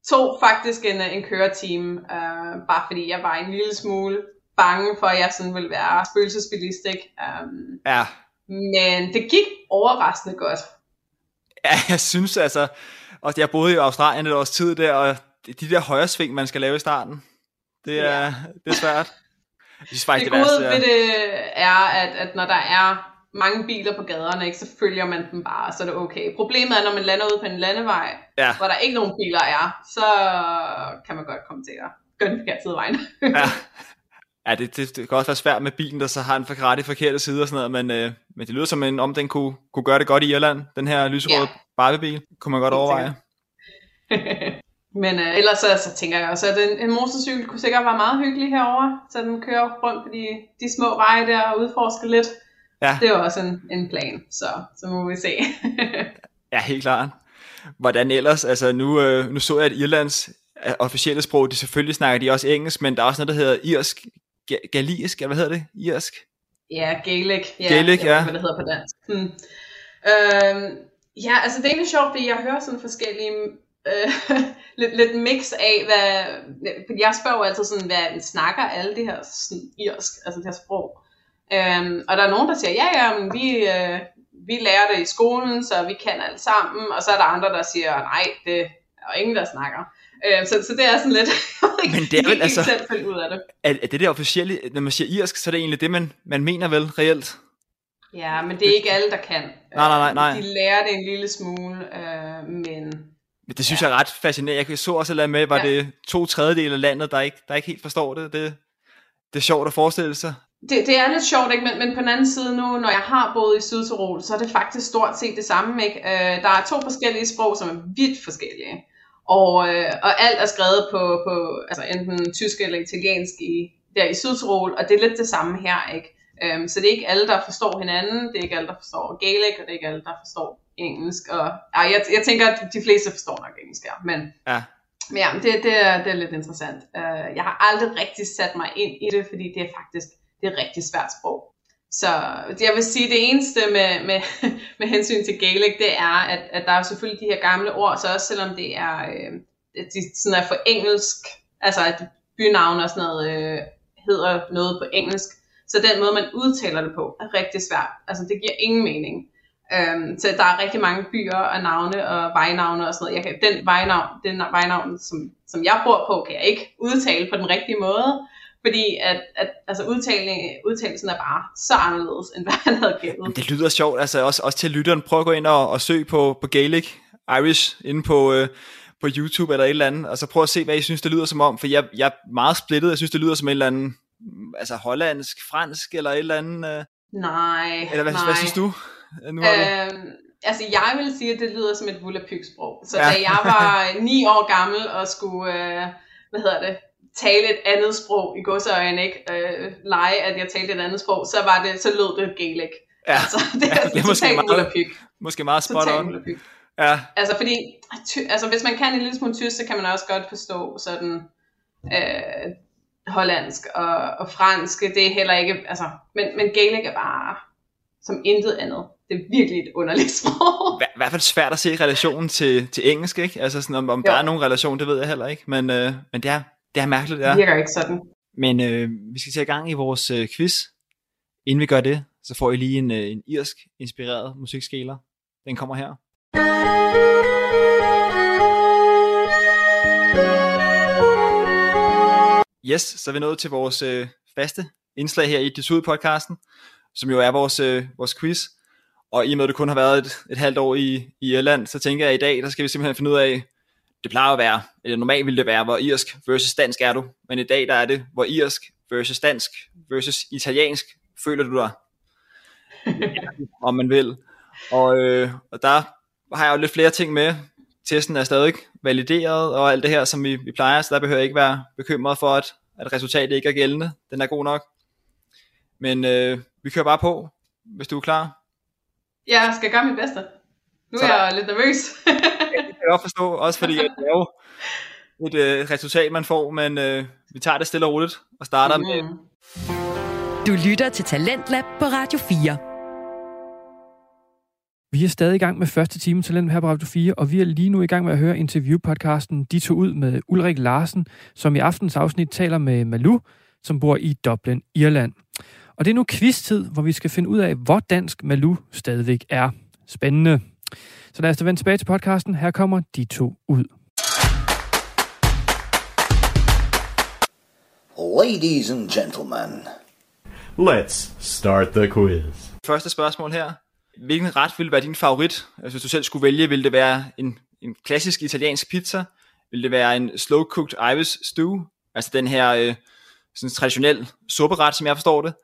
tog faktisk en køretime, bare fordi jeg var en lille smule bange for, at jeg sådan ville være spøgelsesbilist, ikke? Men det gik overraskende godt. Ja, jeg synes altså, og jeg boede i Australien et års tid der, og de der højresving, man skal lave i starten, det er svært. Det gode ved det er, at når der er mange biler på gaderne, ikke, så følger man dem bare, så er det okay. Problemet er, når man lander ud på en landevej, hvor der ikke nogen biler er, så kan man godt komme til at gøre den forkerte side af vejen. Ja, det kan også være svært med bilen, der så har en forkerte side og sådan noget, men det lyder som om den kunne gøre det godt i Irland, den her lyserøde Barbie-bil, kunne man godt overveje. Men ellers så tænker jeg også, at en motorcykel kunne sikkert være meget hyggelig herover, så den kører rundt på de små veje der og udforsker lidt. Ja. Det er jo også en plan, så må vi se. Ja, helt klart. Hvordan ellers? Altså nu så jeg, at Irlands officielle sprog, de selvfølgelig snakker de også engelsk, men der er også noget, der hedder irsk, galisk, eller hvad hedder det? Irsk? Ja, Gaelic. Ja, Gaelic, ja. Hvad det hedder på dansk. Ja, altså det er egentlig sjovt, fordi jeg hører sådan forskellige... lidt mix af fordi jeg spørger altid sådan, hvad snakker alle det her sådan, irsk, altså det her sprog, og der er nogen, der siger men vi lærer det i skolen, så vi kan alt sammen, og så er der andre, der siger nej, det er ingen, der snakker, så det er sådan lidt men det er vel altså selv ud af det. Er det officielle, når man siger irsk, så er det egentlig det man mener vel reelt? Ja, men det er ikke alle, der kan. Nej. De lærer det en lille smule, men det synes jeg er ret fascinerende. Jeg så også at lade med, var det 2/3 af landet, der ikke helt forstår det. Det er sjovt at forestille sig. Det er lidt sjovt, ikke? Men på den anden side nu, når jeg har boet i Sydtirol, så er det faktisk stort set det samme, ikke? Der er 2 forskellige sprog, som er vidt forskellige. Og alt er skrevet på altså enten tysk eller italiensk i Sydtirol, og det er lidt det samme her, ikke? Så det er ikke alle, der forstår hinanden, det er ikke alle, der forstår Gaelic, og det er ikke alle, der forstår engelsk, og jeg tænker, at de fleste forstår nok engelsk, men det er lidt interessant. Jeg har aldrig rigtig sat mig ind i det, fordi det er faktisk et rigtig svært sprog. Så jeg vil sige, det eneste med hensyn til Gaelic, det er, at der er selvfølgelig de her gamle ord, så også selvom det er, de sådan er for engelsk, altså at bynavne og sådan noget hedder noget på engelsk, så den måde, man udtaler det på, er rigtig svært. Altså det giver ingen mening. Så der er rigtig mange byer og navne og vejnavne og sådan noget. Den vejnavn, som jeg bor på, kan jeg ikke udtale på den rigtige måde, fordi at altså udtalelsen er bare så anderledes, end hvad han havde gættet. Det lyder sjovt, altså også til lytteren. Prøv at gå ind og søg på Gaelic Irish inde på YouTube eller et eller andet, og så prøv at se, hvad I synes, det lyder som om, for jeg er meget splittet. Jeg synes, det lyder som et eller andet, altså hollandsk, fransk eller et eller andet. Nej. Eller hvad synes du? Altså jeg vil sige, at det lyder som et vulapyksprog. Så da jeg var 9 år gammel og skulle tale et andet sprog i godseøjne, ikke lege, at jeg talte et andet sprog, så lød det Gaelic. Ja. Altså det er totalt vulapyk. Måske meget spot on. Ja. Altså fordi hvis man kan en lille smule tysk, så kan man også godt forstå sådan hollandsk og fransk. Det er heller ikke, altså men Gaelic er bare som intet andet. Det er virkelig et underligt sprog. I hvert fald svært at se relationen til engelsk, ikke? Altså sådan, om der er nogen relation, det ved jeg heller ikke. Men det er mærkeligt, det er. Det virker ikke sådan. Men vi skal tage i gang i vores quiz. Inden vi gør det, så får I lige en irsk inspireret musikskæler. Den kommer her. Yes, så er vi nået til vores faste indslag her i De tog ud podcasten, som jo er vores quiz. Og i og med, at det kun har været et halvt år i Irland, så tænker jeg, at i dag, der skal vi simpelthen finde ud af, det plejer at være, eller normalt ville det være, hvor irsk versus dansk er du. Men i dag, der er det, hvor irsk versus dansk versus italiensk føler du dig, om man vil. Og der har jeg jo lidt flere ting med. Testen er stadig valideret, og alt det her, som vi plejer, så der behøver jeg ikke være bekymret for, at resultatet ikke er gældende. Den er god nok. Men vi kører bare på, hvis du er klar. Jeg skal gøre mit bedste. Nu er jeg lidt nervøs. Det kan jeg godt forstå, også fordi det er jo et resultat, man får, men vi tager det stille og roligt og starter med... Du lytter til Talentlab på Radio 4. Vi er stadig i gang med første time Talent her på Radio 4, og vi er lige nu i gang med at høre interviewpodcasten De tog ud med Ulrik Larsen, som i aftens afsnit taler med Malu, som bor i Dublin, Irland. Og det er nu quiz-tid, hvor vi skal finde ud af, hvor dansk Malu stadigvæk er. Spændende. Så lad os da vende tilbage til podcasten. Her kommer De tog ud. Ladies and gentlemen, let's start the quiz. Første spørgsmål her. Hvilken ret ville være din favorit? Altså, hvis du selv skulle vælge, ville det være en klassisk italiensk pizza? Ville det være en slow-cooked Irish stew? Altså den her sådan traditionel supperet, som jeg forstår det?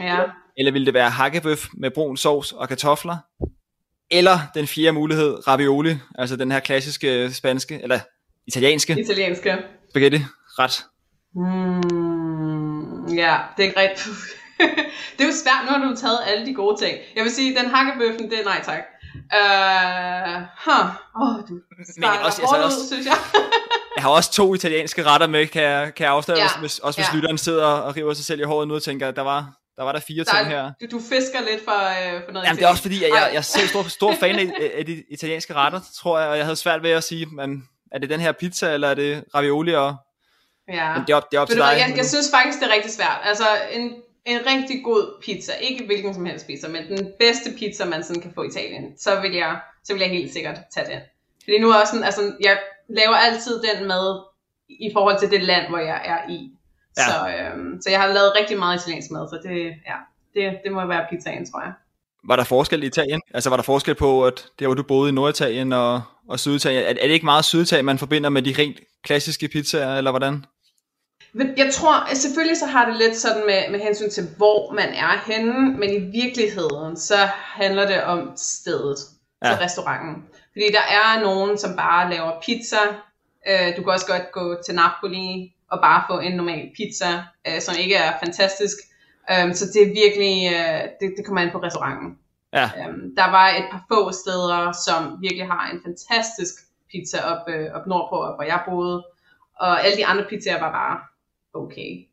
Ja. Eller ville det være hakkebøf med brun sovs og kartofler? Eller den fjerde mulighed, ravioli, altså den her klassiske spanske, eller italienske spaghetti-ret. Ja, det er ikke rigtigt. Det er jo svært, når du har taget alle de gode ting. Jeg vil sige, den hakkebøffen, det er nej tak. Du starter hårdt ud, synes jeg. Jeg har også 2 italienske retter med, kan jeg afsløre, hvis lytteren sidder og river sig selv i håret nu og tænker, at der var 4 ting her. Du fisker lidt for noget. Jamen det er også fordi, at jeg er selv stor fan af de italienske retter, tror jeg, og jeg havde svært ved at sige, men er det den her pizza, eller er det ravioli? Men det er op til dig. Jeg synes faktisk, det er rigtig svært. Altså en rigtig god pizza, ikke hvilken som helst pizza, men den bedste pizza, man sådan kan få i Italien, så vil jeg helt sikkert tage den. Fordi nu er også sådan, altså, jeg laver altid den mad i forhold til det land, hvor jeg er i. Ja. Så jeg har lavet rigtig meget italiensk mad, så det må være pizzaen, tror jeg. Var der forskel i Italien? Altså var der forskel på, at der hvor du boede i Norditalien og Syditalien, er det ikke meget Syditalien, man forbinder med de rent klassiske pizzaer, eller hvordan? Jeg tror, selvfølgelig så har det lidt sådan med hensyn til, hvor man er henne, men i virkeligheden, så handler det om stedet, altså restauranten. Fordi der er nogen, som bare laver pizza. Du kan også godt gå til Napoli og bare få en normal pizza, som ikke er fantastisk. Så det er virkelig, det kommer an på restauranten. Ja. Der var et par få steder, som virkelig har en fantastisk pizza op nordpå, hvor jeg boede. Og alle de andre pizzaer var bare okay.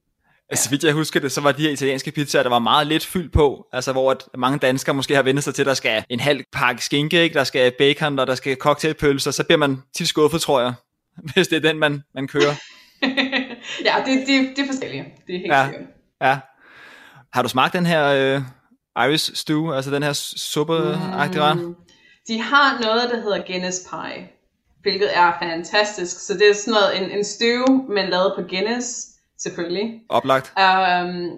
Altså, vidt jeg husker det, så var de her italienske pizzaer, der var meget lidt fyld på, altså hvor at mange danskere måske har vendt sig til, der skal en halv pakke skinke, ikke? Der skal bacon, og der skal cocktailpølser, så bliver man tit skuffet, tror jeg, hvis det er den, man kører. Ja, det er forskelligt. Det er helt sikkert. Ja. Har du smagt den her Irish stew, altså den her suppe-agtige ret? De har noget, der hedder Guinness pie, hvilket er fantastisk. Så det er sådan noget, en stew, men lavet på Guinness, selvfølgelig. Oplagt.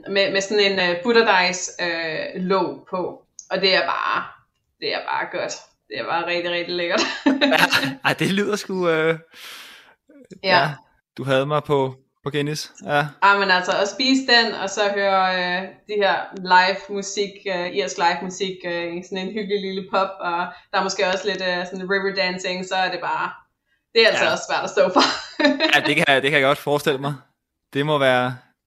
Med sådan en butterdejs-låg på. Og det er bare godt. Det er bare rigtig, rigtig lækkert. Ej, det lyder sgu... Du havde mig på Guinness. Ja. Men altså, at spise den, og så høre de her live musik, irsk live musik, i sådan en hyggelig lille pop, og der er måske også lidt sådan river dancing, så er det bare, det er altså også svært at stå for. Ja, det kan jeg godt forestille mig.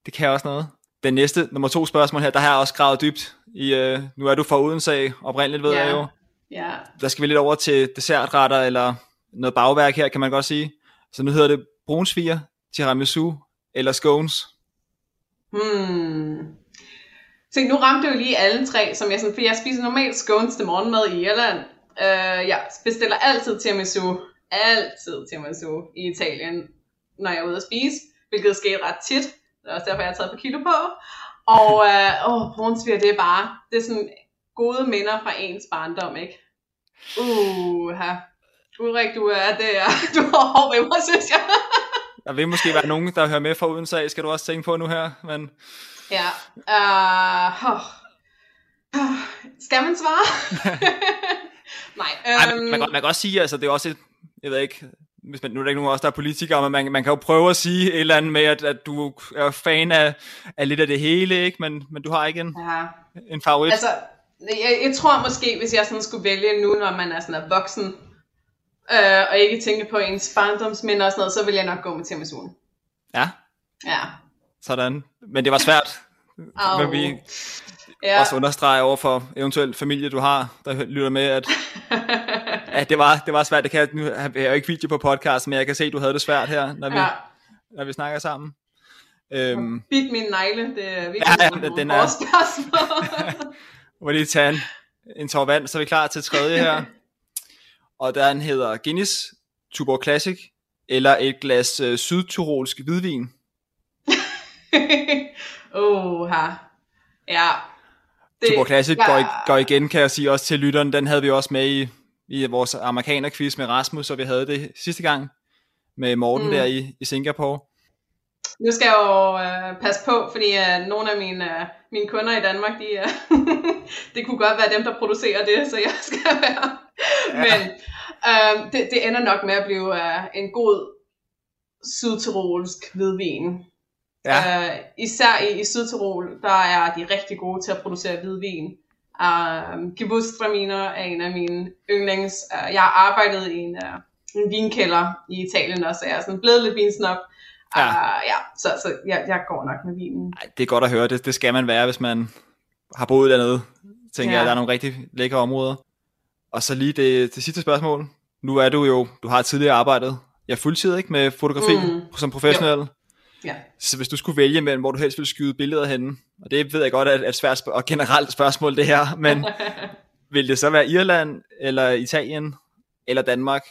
Det kan også noget. Den næste, nummer 2 spørgsmål her, der har jeg også gravet dybt i, nu er du fra Odense, oprindeligt ved jeg jo. Ja. Der skal vi lidt over til dessertretter, eller noget bagværk her, kan man godt sige. Så nu hedder det brunsviger, tiramisu eller scones? Så nu ramte jeg jo lige alle tre, som jeg sådan, for jeg spiser normalt scones til morgenmad i Irland. Jeg bestiller altid tiramisu, i Italien, når jeg er ude at spise, hvilket sker ret tit. Det er også derfor, jeg har taget på kilo på. Og brunsviger, det er bare, det er sådan gode minder fra ens barndom, ikke? Ulrik, du er der. Du er hård ved mig, synes jeg. Der vil måske være nogen, der hører med fra uden sag, skal du også tænke på nu her, men... Ja. Skal man svare? Nej. Ej, man kan også sige, altså det er også et, jeg ved ikke, hvis man, nu er der ikke nogen også, der er politikere, men man kan jo prøve at sige et eller andet med, at du er fan af lidt af det hele, ikke? Men du har ikke en favorit. Altså, jeg tror måske, hvis jeg sådan skulle vælge nu, når man er sådan er voksen, og ikke tænke på ens barndomsminder og sådan noget, så vil jeg nok gå med tiramisuen. Ja? Ja. Sådan. Men det var svært. Men vi også understreger over for eventuelt familie, du har, der lytter med, at det var svært. Det kan jeg jo ikke video på podcast, men jeg kan se, at du havde det svært her, når vi snakker sammen. Bid min negle, det er vigtigt. Ja, den er. Må lige tage en tår vand, så er vi klar til tredje her. Og den hedder Guinness, Tuborg Classic, eller et glas sydtirolsk hvidvin. Ja. Tuborg Classic går igen, kan jeg sige, også til lytteren. Den havde vi også med i vores amerikanerquiz med Rasmus, og vi havde det sidste gang med Morten der i Singapore. Nu skal jeg jo passe på, fordi nogle af mine kunder i Danmark, det kunne godt være dem, der producerer det, så jeg skal være... Ja. Men det ender nok med at blive en god sydtirolsk hvidvin. Ja. Især i Sydtirol, der er de rigtig gode til at producere hvidvin. Gewürztraminer er en af mine yndlings. Jeg har arbejdet i en vinkælder i Italien også, så jeg er sådan blevet lidt vinsnop. Så jeg går nok med vinen. Ej, det er godt at høre, det skal man være, hvis man har boet dernede. Tænker jeg, der er nogle rigtig lækre områder. Og så lige det sidste spørgsmål. Nu er du har tidligere arbejdet, fuldtid, ikke, med fotografi som professionel. Ja. Så hvis du skulle vælge mellem, hvor du helst ville skyde billeder henne, og det ved jeg godt er et svært og generelt spørgsmål det her, men vil det så være Irland, eller Italien, eller Danmark?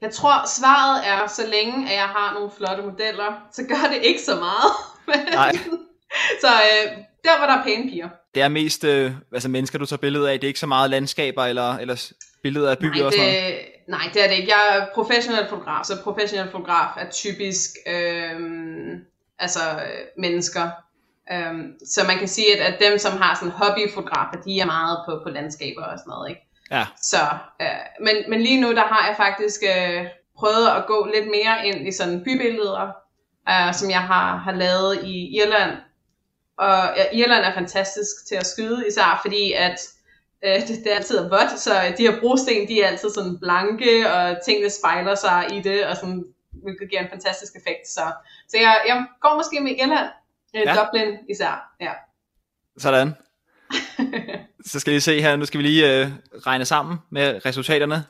Jeg tror svaret er, så længe at jeg har nogle flotte modeller, så gør det ikke så meget. Nej. Så der var der pæne piger. Det er mest mennesker, du tager billeder af. Det er ikke så meget landskaber eller billeder af byer og sådan noget? Nej, det er det ikke. Jeg er professionel fotograf, så professionel fotograf er typisk mennesker. Så man kan sige, at dem, som har sådan hobbyfotografer, de er meget på landskaber og sådan noget, ikke? Ja. Så, men lige nu, der har jeg faktisk prøvet at gå lidt mere ind i sådan bybilleder, som jeg har lavet i Irland. Og Irland er fantastisk til at skyde, især fordi, at det er altid vådt, så de her brosten, de er altid sådan blanke, og tingene spejler sig i det, og sådan, hvilket giver en fantastisk effekt. Så jeg går måske med Irland, Dublin især. Ja. Sådan. Så skal vi se her, nu skal vi lige regne sammen med resultaterne.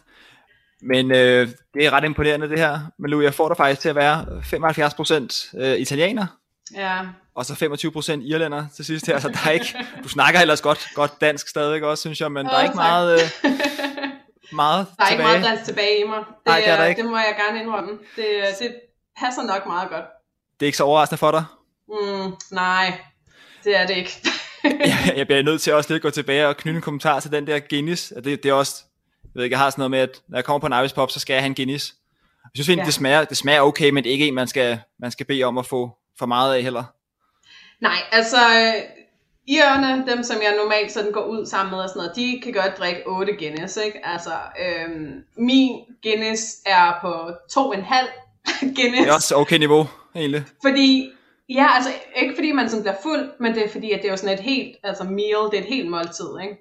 Men det er ret imponerende det her. Men Malu, jeg får dig faktisk til at være 75% italiener. Ja. Og så 25% irlænder til sidst her, så der er ikke, du snakker ellers godt dansk stadig også, synes jeg, men der er ikke meget der er tilbage. Ikke meget dansk tilbage i mig. Nej, det er der ikke. Det må jeg gerne indrømme. Det passer nok meget godt. Det er ikke så overraskende for dig? Nej, det er det ikke. Jeg bliver nødt til også lidt at gå tilbage og knytte en kommentar til den der Guinness. Det er også, jeg ved ikke, jeg har sådan noget med, at når jeg kommer på en Irish pub, så skal jeg have en Guinness. Jeg synes egentlig, det smager okay, men det er ikke en, man skal bede om at få for meget af heller. Nej, altså irerne, dem som jeg normalt sådan går ud sammen med og sådan noget, de kan godt drikke 8 Guinness, ikke? Altså min Guinness er på 2,5 Guinness. Det er også okay niveau, egentlig. Fordi, ikke fordi man sådan bliver fuld, men det er fordi, at det er jo sådan et helt, altså meal, det er et helt måltid, ikke?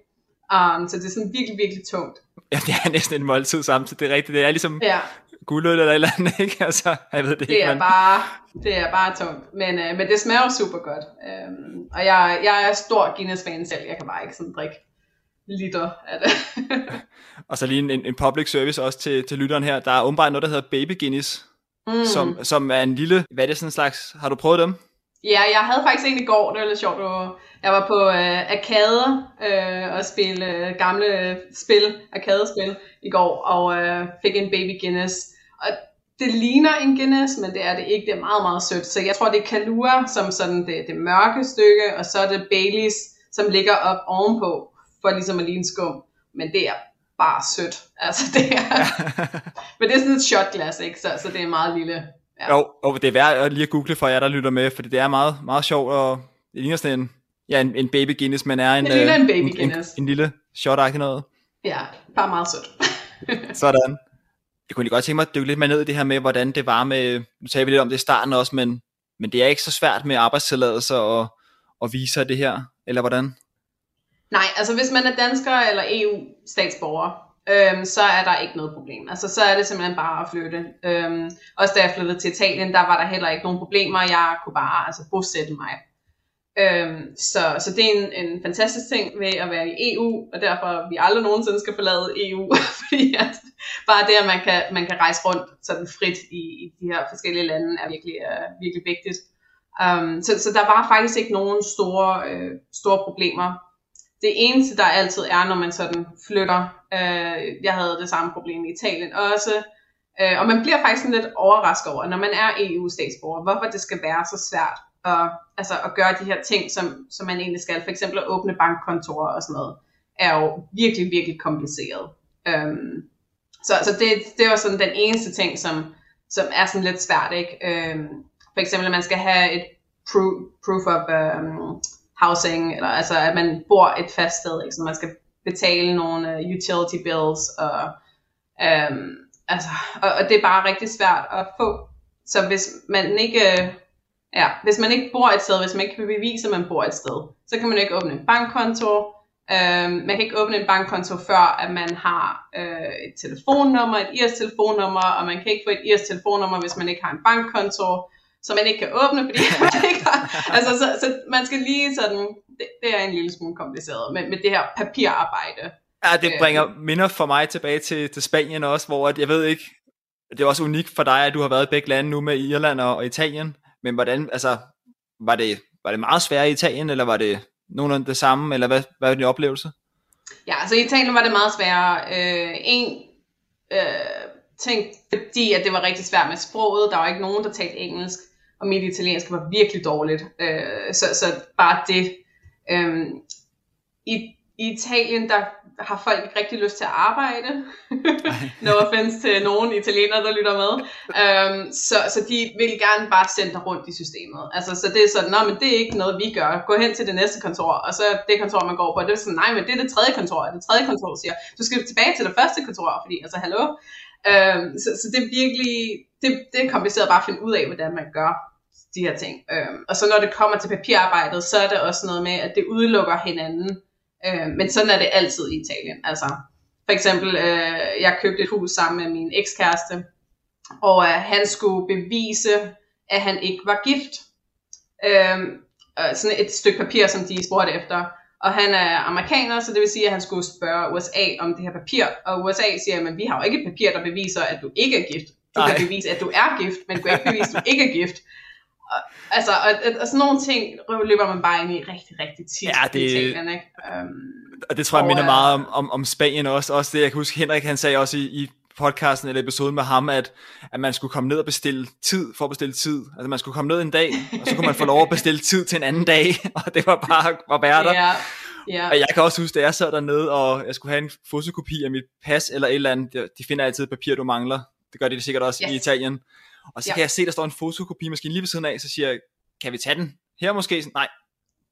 Så det er sådan virkelig, virkelig tungt. Ja, det er næsten en måltid samtidig, det er rigtigt, det er ligesom... Ja. Guldøl eller et eller andet, ikke? Altså, jeg ved det ikke, men... Det er bare tungt, men det smager jo super godt. Og jeg er stor Guinness-fan selv, jeg kan bare ikke sådan drikke liter af det. Og så lige en public service også til lytteren her. Der er åbenbart noget, der hedder Baby Guinness, som er en lille... Hvad er det sådan en slags... Har du prøvet dem? Ja, jeg havde faktisk en i går, det var lidt sjovt. Jeg var på arkader og spille gamle spil, arkadespil i går, og fik en baby Guinness. Og det ligner en Guinness, men det er det ikke. Det er meget, meget sødt. Så jeg tror, det er Kahlua, som sådan det mørke stykke, og så er det Baileys, som ligger op ovenpå, for ligesom at ligne skum. Men det er bare sødt. Altså, det er... men det er sådan et shotglas, ikke? Så det er meget lille... Ja. Jo, og det er værd at lige google for jer, der lytter med, for det er meget, meget sjovt, og det ligner sådan en baby Guinness, men er en baby Guinness. En lille shot-agtig noget. Ja, bare meget sødt. Sådan. Jeg kunne lige godt tænke mig at dykke lidt mere ned i det her med, hvordan det var med, nu taler vi lidt om det i starten også, men det er ikke så svært med arbejdstilladelser og viser det her, eller hvordan? Nej, altså hvis man er dansker eller EU-statsborger, så er der ikke noget problem. Altså så er det simpelthen bare at flytte. Også da jeg flyttede til Italien, der var der heller ikke nogen problemer. Jeg kunne bare bosætte mig. Så det er en fantastisk ting ved at være i EU, og derfor vi aldrig nogensinde skal forlade EU, fordi at bare det, at man kan rejse rundt sådan frit i de her forskellige lande, er virkelig vigtigt. Så der var faktisk ikke nogen store problemer. Det eneste, der altid er, når man sådan flytter, jeg havde det samme problem i Italien også, og man bliver faktisk sådan lidt overrasket over, når man er EU-statsborger, hvorfor det skal være så svært at gøre de her ting, som man egentlig skal. For eksempel at åbne bankkontorer og sådan noget, er jo virkelig, virkelig kompliceret. Så det var sådan den eneste ting, som er sådan lidt svært, ikke? For eksempel, at man skal have et proof of... housing, eller at man bor et fast sted, ikke? Så man skal betale nogle utility bills, og det er bare rigtig svært at få. Så hvis man ikke bor et sted, hvis man ikke kan bevise, at man bor et sted, så kan man ikke åbne en bankkonto. Man kan ikke åbne en bankkonto, før at man har et telefonnummer, et IRS-telefonnummer, og man kan ikke få et IRS-telefonnummer, hvis man ikke har en bankkonto, som man ikke kan åbne, fordi man ikke har... så man skal lige sådan... Det er en lille smule kompliceret med det her papirarbejde. Ja, det bringer minder for mig tilbage til Spanien også, hvor jeg ved ikke... Det er også unikt for dig, at du har været i begge lande nu med Irland og Italien, men hvordan... Var det meget sværere i Italien, eller var det nogenlunde det samme, eller hvad var din oplevelse? Ja, altså i Italien var det meget sværere. Ting, fordi at det var rigtig svært med sproget. Der var ikke nogen, der talte engelsk, og mit italiensk var virkelig dårligt. Så bare det. I Italien, der har folk ikke rigtig lyst til at arbejde. No offense til nogen italienere, der lytter med. Så de vil gerne bare sende dig rundt i systemet. Så det er sådan, men det er ikke noget, vi gør. Gå hen til det næste kontor, og så det kontor, man går på. Og det er sådan, nej, men det er det tredje kontor. Og det tredje kontor siger, du skal tilbage til det første kontor, fordi hallo. Så det er virkelig det er kompliceret bare at finde ud af, hvordan man gør de her ting. Og så når det kommer til papirarbejdet, så er det også noget med, at det udelukker hinanden. Men sådan er det altid i Italien. For eksempel, jeg købte et hus sammen med min ekskæreste, og han skulle bevise, at han ikke var gift. Sådan et stykke papir, som de spurgte efter. Og han er amerikaner, så det vil sige, at han skulle spørge USA om det her papir. Og USA siger, at vi har jo ikke et papir, der beviser, at du ikke er gift. Du kan bevise, at du er gift, men du kan ikke bevise, at du ikke er gift. Og sådan nogle ting løber man bare ind i rigtig, rigtig tit. Ja, det, i Italien, ikke? Og det tror jeg minder meget om Spanien også. Også det, jeg kan huske, Henrik han sagde også i podcasten eller episoden med ham, at man skulle komme ned og bestille tid for at bestille tid. Altså man skulle komme ned en dag, og så kunne man få lov at bestille tid til en anden dag, og det var bare at være der. Yeah, yeah. Og jeg kan også huske, da jeg sad dernede, og jeg skulle have en fotokopi af mit pas eller et eller andet. De finder altid papir, du mangler. Det gør de sikkert også i Italien. Og så kan jeg se, der står en fotokopimaskine lige ved siden af, så siger jeg, kan vi tage den her måske? Nej.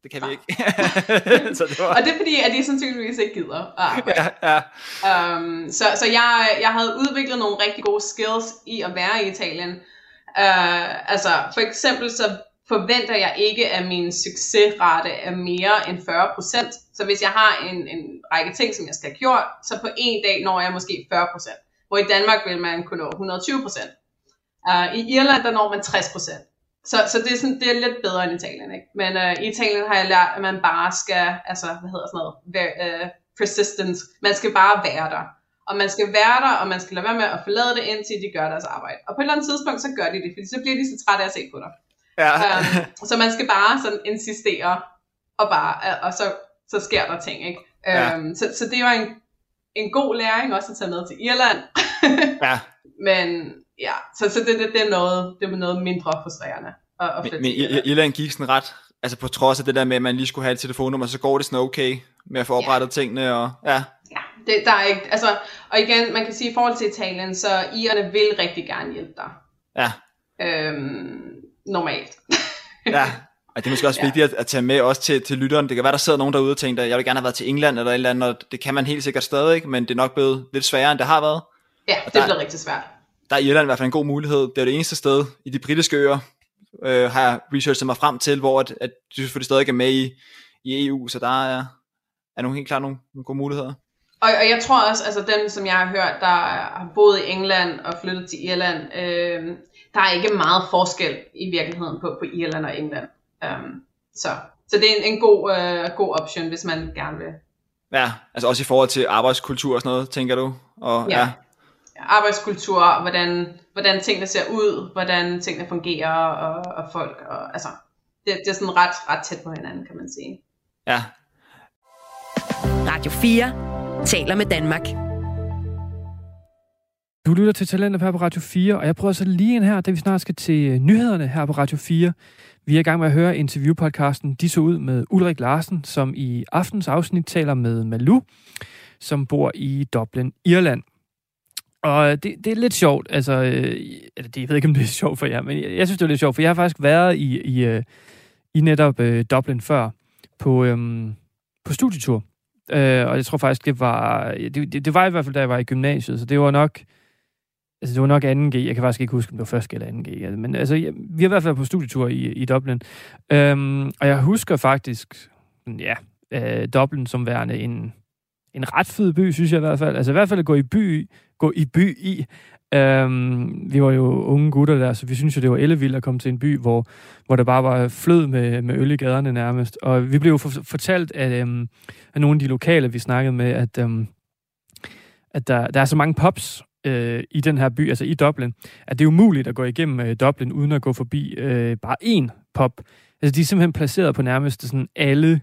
Det kan vi ikke. Så det var... Og det er fordi, at de sandsynligvis ikke gider at arbejde. Ja. Så jeg havde udviklet nogle rigtig gode skills i at være i Italien. For eksempel så forventer jeg ikke, at min succesrate er mere end 40%. Så hvis jeg har en række ting, som jeg skal have gjort, så på en dag når jeg måske 40%. Hvor i Danmark vil man kunne nå 120%. I Irland der når man 60%. Så det er sådan, det er lidt bedre end Italien, ikke? Men i Italien har jeg lært, at man bare skal, persistence. Man skal bare være der. Og man skal være der, og man skal lade være med at forlade det, indtil de gør deres arbejde. Og på et eller andet tidspunkt, så gør de det, fordi så bliver de så trætte af at se på dig. Ja. Så man skal bare sådan insistere, og så sker der ting, ikke? Ja. Så det var en god læring også at tage med til Irland. Ja. Men ja, så det er noget, det var noget mindre frustrerende at flytte til Irland. Men Irland gik sådan ret, altså på trods af det der med, at man lige skulle have et telefonnummer, så går det sådan okay med at få oprettet tingene og ja. Ja, det, der er ikke, altså, og igen, man kan sige i forhold til Italien, så irerne vil rigtig gerne hjælpe dig. Ja. Normalt. Ja, og det er måske også vigtigt at tage med også til lytteren. Det kan være, der sidder nogen derude og tænker, jeg vil gerne have været til England eller et eller andet, og det kan man helt sikkert stadig, men det er nok blevet lidt sværere, end det har været. Ja, og det bliver rigtig svært. Der er Irland i hvert fald en god mulighed. Det er det eneste sted i de britiske øer, har jeg researchet mig frem til, hvor at de selvfølgelig stadig er med i EU, så der er nogle helt klart nogle gode muligheder. Og jeg tror også, altså dem, som jeg har hørt, der har boet i England og flyttet til Irland, der er ikke meget forskel i virkeligheden på Irland og England. Så det er en god option, hvis man gerne vil. Ja, altså også i forhold til arbejdskultur og sådan noget, tænker du? Og, ja. Arbejdskultur, hvordan tingene ser ud, hvordan tingene fungerer, og folk. Og, altså, det er sådan ret tæt på hinanden, kan man sige. Ja. Radio 4 taler med Danmark. Du lytter til Talentland her på Radio 4, og jeg prøver så lige ind her, da vi snart skal til nyhederne her på Radio 4. Vi er i gang med at høre interviewpodcasten De tog ud med Ulrik Larsen, som i aftens afsnit taler med Malu, som bor i Dublin, Irland. Og det er lidt sjovt, altså, jeg ved ikke, om det er sjovt for jer, men jeg synes, det er lidt sjovt, for jeg har faktisk været i netop Dublin før på studietur. Og jeg tror faktisk, det var i hvert fald, da jeg var i gymnasiet, så det var nok... Altså, det var nok 2G. Jeg kan faktisk ikke huske, om det var 1. eller 2G. Men altså, vi har i hvert fald på studietur i Dublin. Og jeg husker faktisk Dublin som værende en ret fed by, synes jeg i hvert fald. Altså i hvert fald at gå i by. Vi var jo unge gutter der, så vi synes jo, det var ellevildt at komme til en by, hvor der bare var flød med øl i gaderne nærmest. Og vi blev jo fortalt af nogle af de lokale, vi snakkede med, at der er så mange pubs i den her by, altså i Dublin, at det er umuligt at gå igennem Dublin uden at gå forbi bare én pub. Altså de er simpelthen placeret på nærmest sådan alle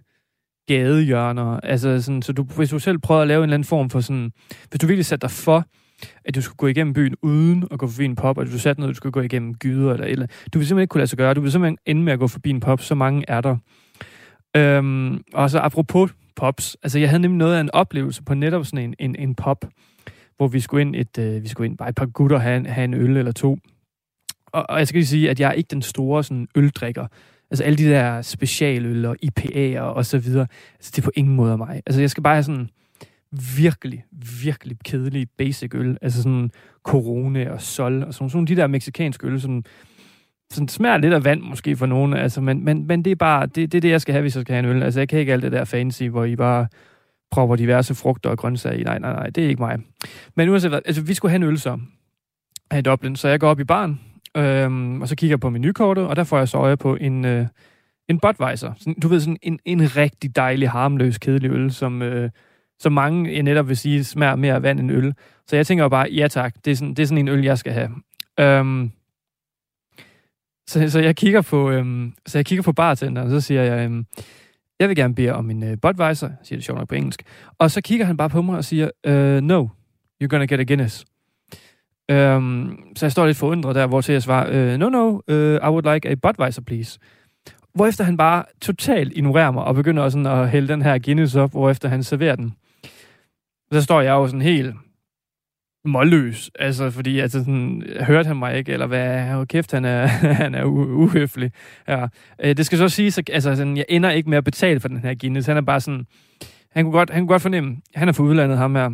gadehjørner. Altså sådan, så hvis du selv prøver at lave en eller anden form for sådan, hvis du virkelig satte dig for, at du skulle gå igennem byen uden at gå forbi en pub, og du satte noget, du skulle gå igennem gyder eller du vil simpelthen ikke kunne lade sig gøre. Du vil simpelthen ende med at gå forbi en pub, så mange er der. Og så apropos pubs, altså jeg havde nemlig noget af en oplevelse på netop sådan en pub, hvor vi skulle ind bare et par gutter have en øl eller to. Og jeg skal lige sige, at jeg er ikke den store sådan øldrikker. Altså alle de der specialøl og IPA'er og så videre, altså det er på ingen måde af mig. Altså jeg skal bare have sådan virkelig, virkelig kedelige basic øl. Altså sådan Corona og Sol og sådan de der mexicanske øl, sådan smager lidt af vand måske for nogen. Altså, men det er bare, det jeg skal have, hvis jeg skal have en øl. Altså jeg kan ikke alt det der fancy, hvor I bare propper diverse frugter og grøntsager i. Nej, det er ikke mig. Men uanset hvad, altså vi skulle have en øl så her i Dublin, så jeg går op i baren, og så kigger på menukortet, og der får jeg så øje på en Budweiser. Sådan, du ved, sådan en rigtig dejlig, harmløs, kedelig øl, som mange jeg netop vil sige smager mere vand end øl. Så jeg tænker bare, ja tak, det er sådan en øl, jeg skal have. Så jeg kigger på, bartenderen, og så siger jeg... Jeg vil gerne bede om en Budweiser, siger det sjovt nok på engelsk. Og så kigger han bare på mig og siger, no, you're gonna get a Guinness. Så jeg står lidt forundret der, hvor til jeg svarer, no, I would like a Budweiser, please. Hvorefter han bare totalt ignorerer mig og begynder sådan at hælde den her Guinness op, hvorefter han serverer den. Så står jeg jo sådan helt målløs, altså fordi altså sådan, hørte han mig ikke, eller hvad, kæft, han er uhøflig. Ja. Det skal så siges, altså sådan, jeg ender ikke med at betale for den her Guinness. Han er bare sådan, han kunne godt fornemme, han er fra udlandet, ham her.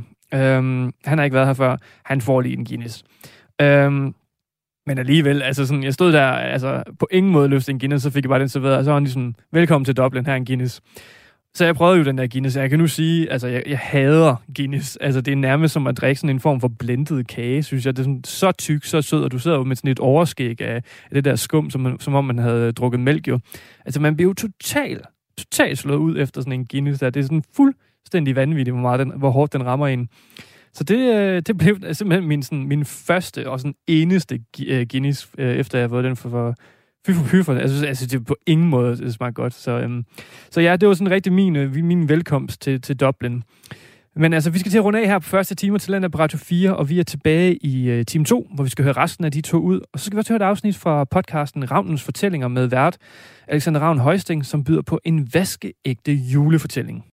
Han har ikke været her før, han får lige en Guinness. Men alligevel, altså sådan, jeg stod der, altså på ingen måde løftede en Guinness, så fik jeg bare den serveret, og så var han ligesom, velkommen til Dublin, her en Guinness. Så jeg prøvede jo den der Guinness, og jeg kan nu sige, altså jeg hader Guinness. Altså det er nærmest som at drikke sådan en form for blendet kage, synes jeg. Det er sådan, så tyk, så sød, og du sidder jo med sådan et overskæg af det der skum, som om man havde drukket mælk jo. Altså man bliver jo totalt slået ud efter sådan en Guinness der. Det er sådan fuldstændig vanvittigt, hvor hårdt den rammer en. Så det blev simpelthen min første og sådan eneste Guinness, efter jeg havde fået den for Fy for. Altså, det er på ingen måde det smager godt. Så ja, det var sådan rigtig min velkomst til Dublin. Men altså, vi skal til at runde af her på første time til Talentland på Radio 4, og vi er tilbage i time 2, hvor vi skal høre resten af De tog ud. Og så skal vi også høre et afsnit fra podcasten Ravnens fortællinger med vært Alexander Ravn Højsting, som byder på en vaskeægte julefortælling.